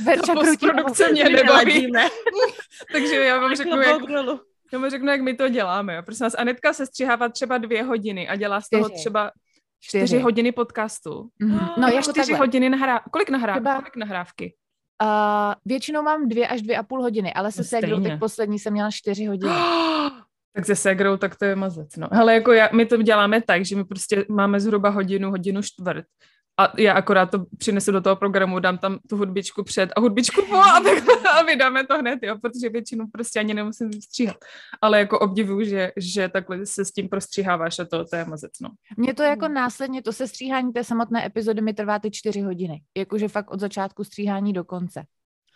Verča ta postprodukce mě nebaví. Takže já vám řeknu, jak... já vám řeknu, jak my to děláme. Prosím vás, Anetka se střihává třeba dvě hodiny a dělá z toho třeba čtyři hodiny podcastu. Mm-hmm. No, jako čtyři hodiny nahrávky. Kolik, nahráv... Třeba... Kolik nahrávky? Uh, většinou mám dvě až dvě a půl hodiny, ale se no ségrou, tak poslední jsem měla čtyři hodiny. Tak se ségrou, tak to je mazec. No. Hele, jako já, my to děláme tak, že my prostě máme zhruba hodinu, hodinu čtvrt. A já akorát to přinesu do toho programu, dám tam tu hudbičku před a hudbičku po a, a vydáme to hned, jo, protože většinu prostě ani nemusím vystříhat. Ale jako obdivuju, že, že takhle se s tím prostříháváš a to, to je mazec, no. Mně to jako následně, to se stříhání té samotné epizody mi trvá ty čtyři hodiny. Jakože fakt od začátku stříhání do konce.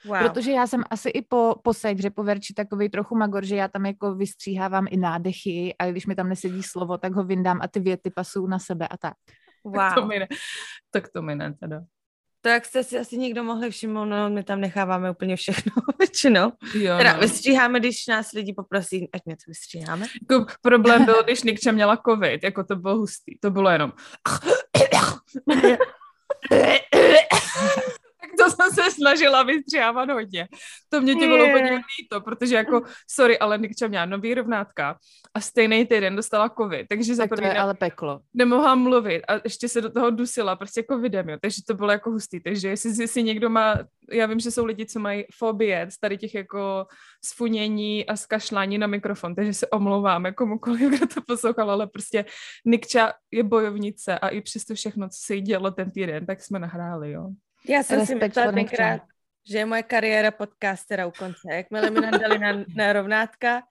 Wow. Protože já jsem asi i po, po ségře, po Verči takovej trochu magor, že já tam jako vystříhávám i nádechy a když mi tam nesedí slovo, tak ho vyndám a ty věty pasují na sebe a tak. Wow. Tak to mi ne, tak to mi ne teda. Tak jste si asi někdo mohli všimnout, no my tam necháváme úplně všechno většinou. Jo, teda no. Vystříháme, když nás lidi poprosí, ať něco vystříháme. Jako problém byl, když Nikča měla covid, jako to bylo hustý, to bylo jenom... to jsem se snažila vystřihávat hodně. To mě tě bylo hodně líto, protože jako, sorry, ale Nikča měla nový rovnátka a stejný týden dostala covid, takže tak zaprvé ne- ale peklo. Nemohla mluvit a ještě se do toho dusila prostě covidem, jo, takže to bylo jako hustý, takže jestli si někdo má, já vím, že jsou lidi, co mají fobie z tady těch jako sfunění a zkašlání na mikrofon, takže se omlouváme komukoliv, kdo to poslouchal, ale prostě Nikča je bojovnice a i přes to všechno, co se jí dělo ten týden, tak jsme nahráli, jo. Já jsem Respekt si myslela tenkrát, že je moje kariéra podcastera u konce. Jakmile mi nadali na, na rovnátka,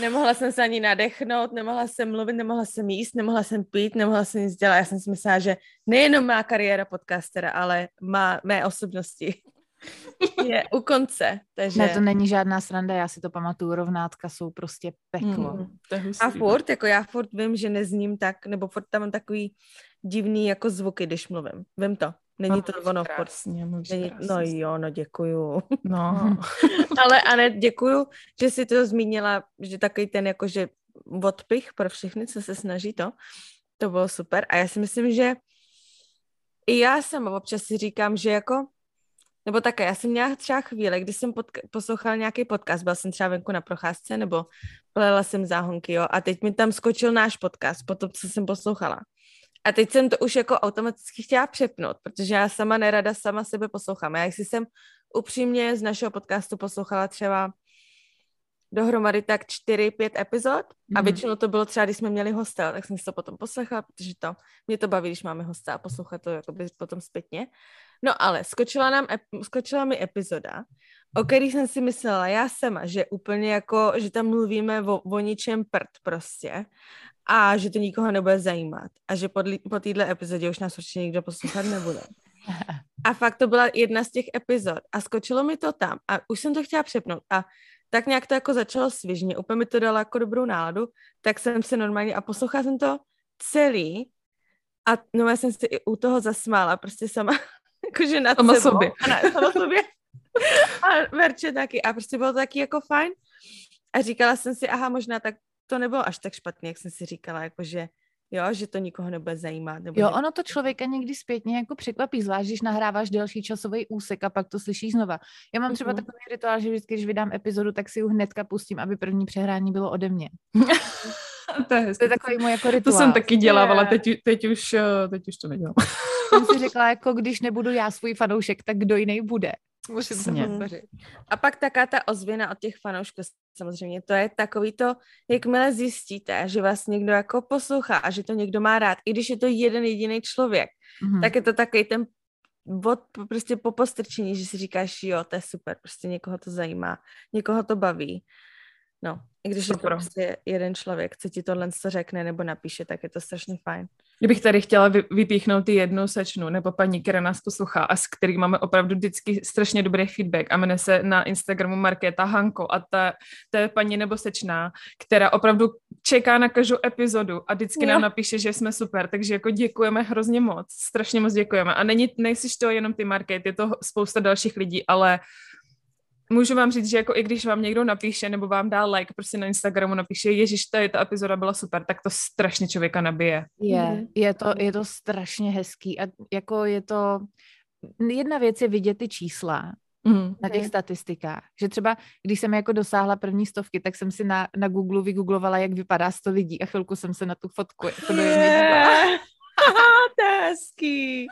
nemohla jsem se ani nadechnout, nemohla jsem mluvit, nemohla jsem jíst, nemohla jsem pít, nemohla jsem nic dělat. Já jsem si myslela, že nejenom má kariéra podcastera, ale má mé osobnosti. Je u konce. Takže... Ne, to není žádná sranda, já si to pamatuju, rovnátka jsou prostě peklo. Mm, to je hustý. A furt, jako já furt vím, že nezním tak, nebo furt tam mám takový divný jako zvuky, když mluvím. Vím to. Není to ono krásně, Není... No jo, no děkuju. No. Ale Anet, děkuju, že jsi to zmínila, že takový ten jakože odpich pro všechny, co se snaží to. To bylo super. A já si myslím, že i já sama občas si říkám, že jako nebo také, já jsem měla třeba chvíle, když jsem podka- poslouchala nějaký podcast, byla jsem třeba venku na procházce, nebo plela jsem záhonky, jo, a teď mi tam skočil náš podcast, po tom, co jsem poslouchala. A teď jsem to už jako automaticky chtěla přepnout, protože já sama nerada sama sebe poslouchám. Já jestli jsem upřímně z našeho podcastu poslouchala třeba dohromady tak čtyři pět epizod a většinou to bylo třeba, když jsme měli hosta, tak jsem si to potom poslechla, protože to, mě to baví, když máme hosta a poslouchat to jakoby potom zpětně. No ale skočila, nám, skočila mi epizoda, o kterých jsem si myslela já sama, že úplně jako, že tam mluvíme o, o ničem prd prostě a že to nikoho nebude zajímat a že pod, po této epizodě už nás určitě nikdo poslouchat nebude. A fakt to byla jedna z těch epizod a skočilo mi to tam a už jsem to chtěla přepnout a tak nějak to jako začalo svižně, úplně mi to dalo jako dobrou náladu, tak jsem se normálně a poslouchala jsem to celý a no já jsem se i u toho zasmála, prostě sama, jakože nad sama sebou. Sobě. A na, sama sobě. A Verče taky. A prostě bylo to taky jako fajn. A říkala jsem si, aha, možná tak to nebylo až tak špatně, jak jsem si říkala, jakože jo, že to nikoho nebude zajímat. Nebude... Jo, ono to člověka někdy zpětně jako překvapí, zvlášť když nahráváš delší časový úsek a pak to slyšíš znova. Já mám třeba mm-hmm. takový rituál, že vždycky, když vydám epizodu, tak si ju hnedka pustím, aby první přehrání bylo ode mě. To je, to je takový můj jako rituál. To jsem taky dělávala, teď, teď, už, teď už to nedělám. Jsem si řekla, jako když nebudu já svůj fanoušek, tak kdo jiný bude. Můžu se podpořit. A pak taká ta ozvěna od těch fanoušků, samozřejmě, to je takový to, jakmile zjistíte, že vás někdo jako poslouchá a že to někdo má rád, i když je to jeden jediný člověk, mm-hmm. tak je to takový ten bod prostě po postrčení, že si říkáš, jo, to je super, prostě někoho to zajímá, někoho to baví. No, i když Dobro. je to prostě jeden člověk, co ti tohle co řekne nebo napíše, tak je to strašně fajn. Kdybych tady chtěla vypíchnout jednu sečnu nebo paní, která nás poslouchá a s který máme opravdu vždycky strašně dobrý feedback a jmenuje se na Instagramu Markéta Hanko a ta, ta je paní nebo sečná, která opravdu čeká na každou epizodu a vždycky jo. nám napíše, že jsme super, takže jako děkujeme hrozně moc, strašně moc děkujeme a není, nejsiš to jenom ty Markét, je to spousta dalších lidí, ale můžu vám říct, že jako i když vám někdo napíše nebo vám dá like, prostě na Instagramu napíše Ježiš, tady ta epizoda byla super, tak to strašně člověka nabije. Je, je to, je to strašně hezký a jako je to, jedna věc je vidět ty čísla mm. na těch okay. statistikách, že třeba když jsem jako dosáhla první stovky, tak jsem si na, na Google vygooglovala, jak vypadá sto lidí a chvilku jsem se na tu fotku jako yeah. To je hezký.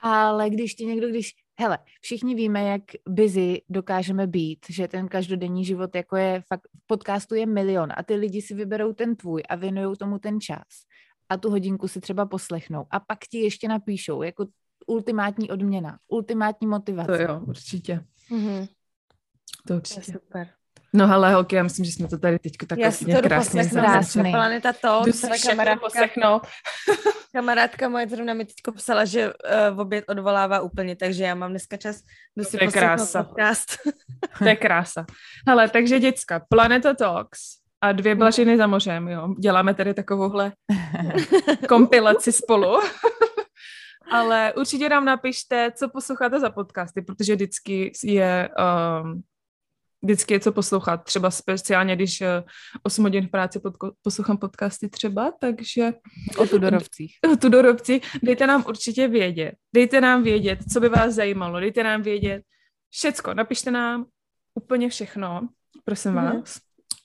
Ale když ti někdo, když hele, všichni víme, jak busy dokážeme být, že ten každodenní život jako je fakt, v podcastu je milion a ty lidi si vyberou ten tvůj a věnují tomu ten čas a tu hodinku si třeba poslechnou a pak ti ještě napíšou jako ultimátní odměna, ultimátní motivace. To jo, určitě. Mm-hmm. To určitě. To je super. No hele, holky, já myslím, že jsme to tady teďko tak krásně krásně krásně. Planeta Talks, kamarádka, kamarádka moje zrovna mi teďko psala, že uh, v oběd odvolává úplně, takže já mám dneska čas, jdu si poslechnout podcast. To je krása. Hele, takže děcka, Planeta Talks a Dvě bláznivé za mořem, jo, děláme tady takovouhle kompilaci spolu. Ale určitě nám napište, co posloucháte za podcasty, protože vždycky je... Um, vždycky je co poslouchat, třeba speciálně, když osm hodin v práci podko- poslouchám podcasty třeba, takže... O Tudorovcích. O Tudorovcích. Dejte nám určitě vědět. Dejte nám vědět, co by vás zajímalo. Dejte nám vědět všecko. Napište nám úplně všechno, prosím vás. Ne.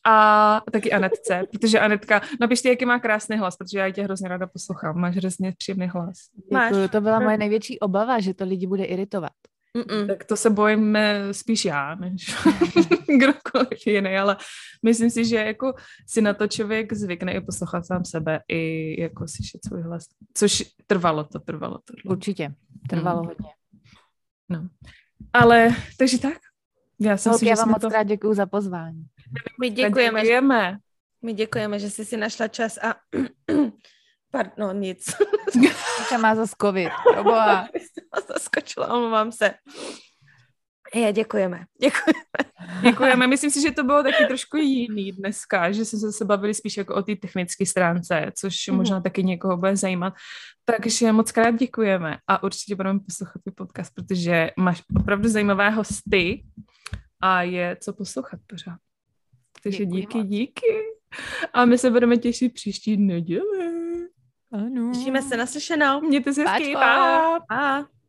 A taky Anetce, protože Anetka, napište, jaký má krásný hlas, protože já tě hrozně ráda poslouchám. Máš hrozně příjemný hlas. Máš. To byla moje největší obava, že to lidi bude iritovat. Mm-mm. Tak to se bojím spíš já, než kdokoliv jiný, ale myslím si, že jako si na to člověk zvykne i poslouchat sám sebe, i jako slyšet svůj hlas, což trvalo to, trvalo to. Dlouho. Určitě, trvalo mm. hodně. No, ale takže tak. Já, jsem si, já vám moc to... rád děkuju za pozvání. My děkujeme, děkujeme. My děkujeme, že jsi si našla čas a... Pardon, nic. Jaká má zas covid. Proboha. Zaskočila, omlouvám se. Já děkujeme. Děkujeme. Děkujeme. Myslím si, že to bylo taky trošku jiný dneska, že jsme se bavili spíš jako o té technické stránce, což mm. možná taky někoho bude zajímat. Takže moc krát děkujeme a určitě budeme poslouchat tvůj podcast, protože máš opravdu zajímavé hosty a je co poslouchat pořád. Takže Děkuji díky, moc. díky. A my se budeme těšit příští neděli. Ano. Těšíme se na slyšenou. Mějte se hezky. Pa.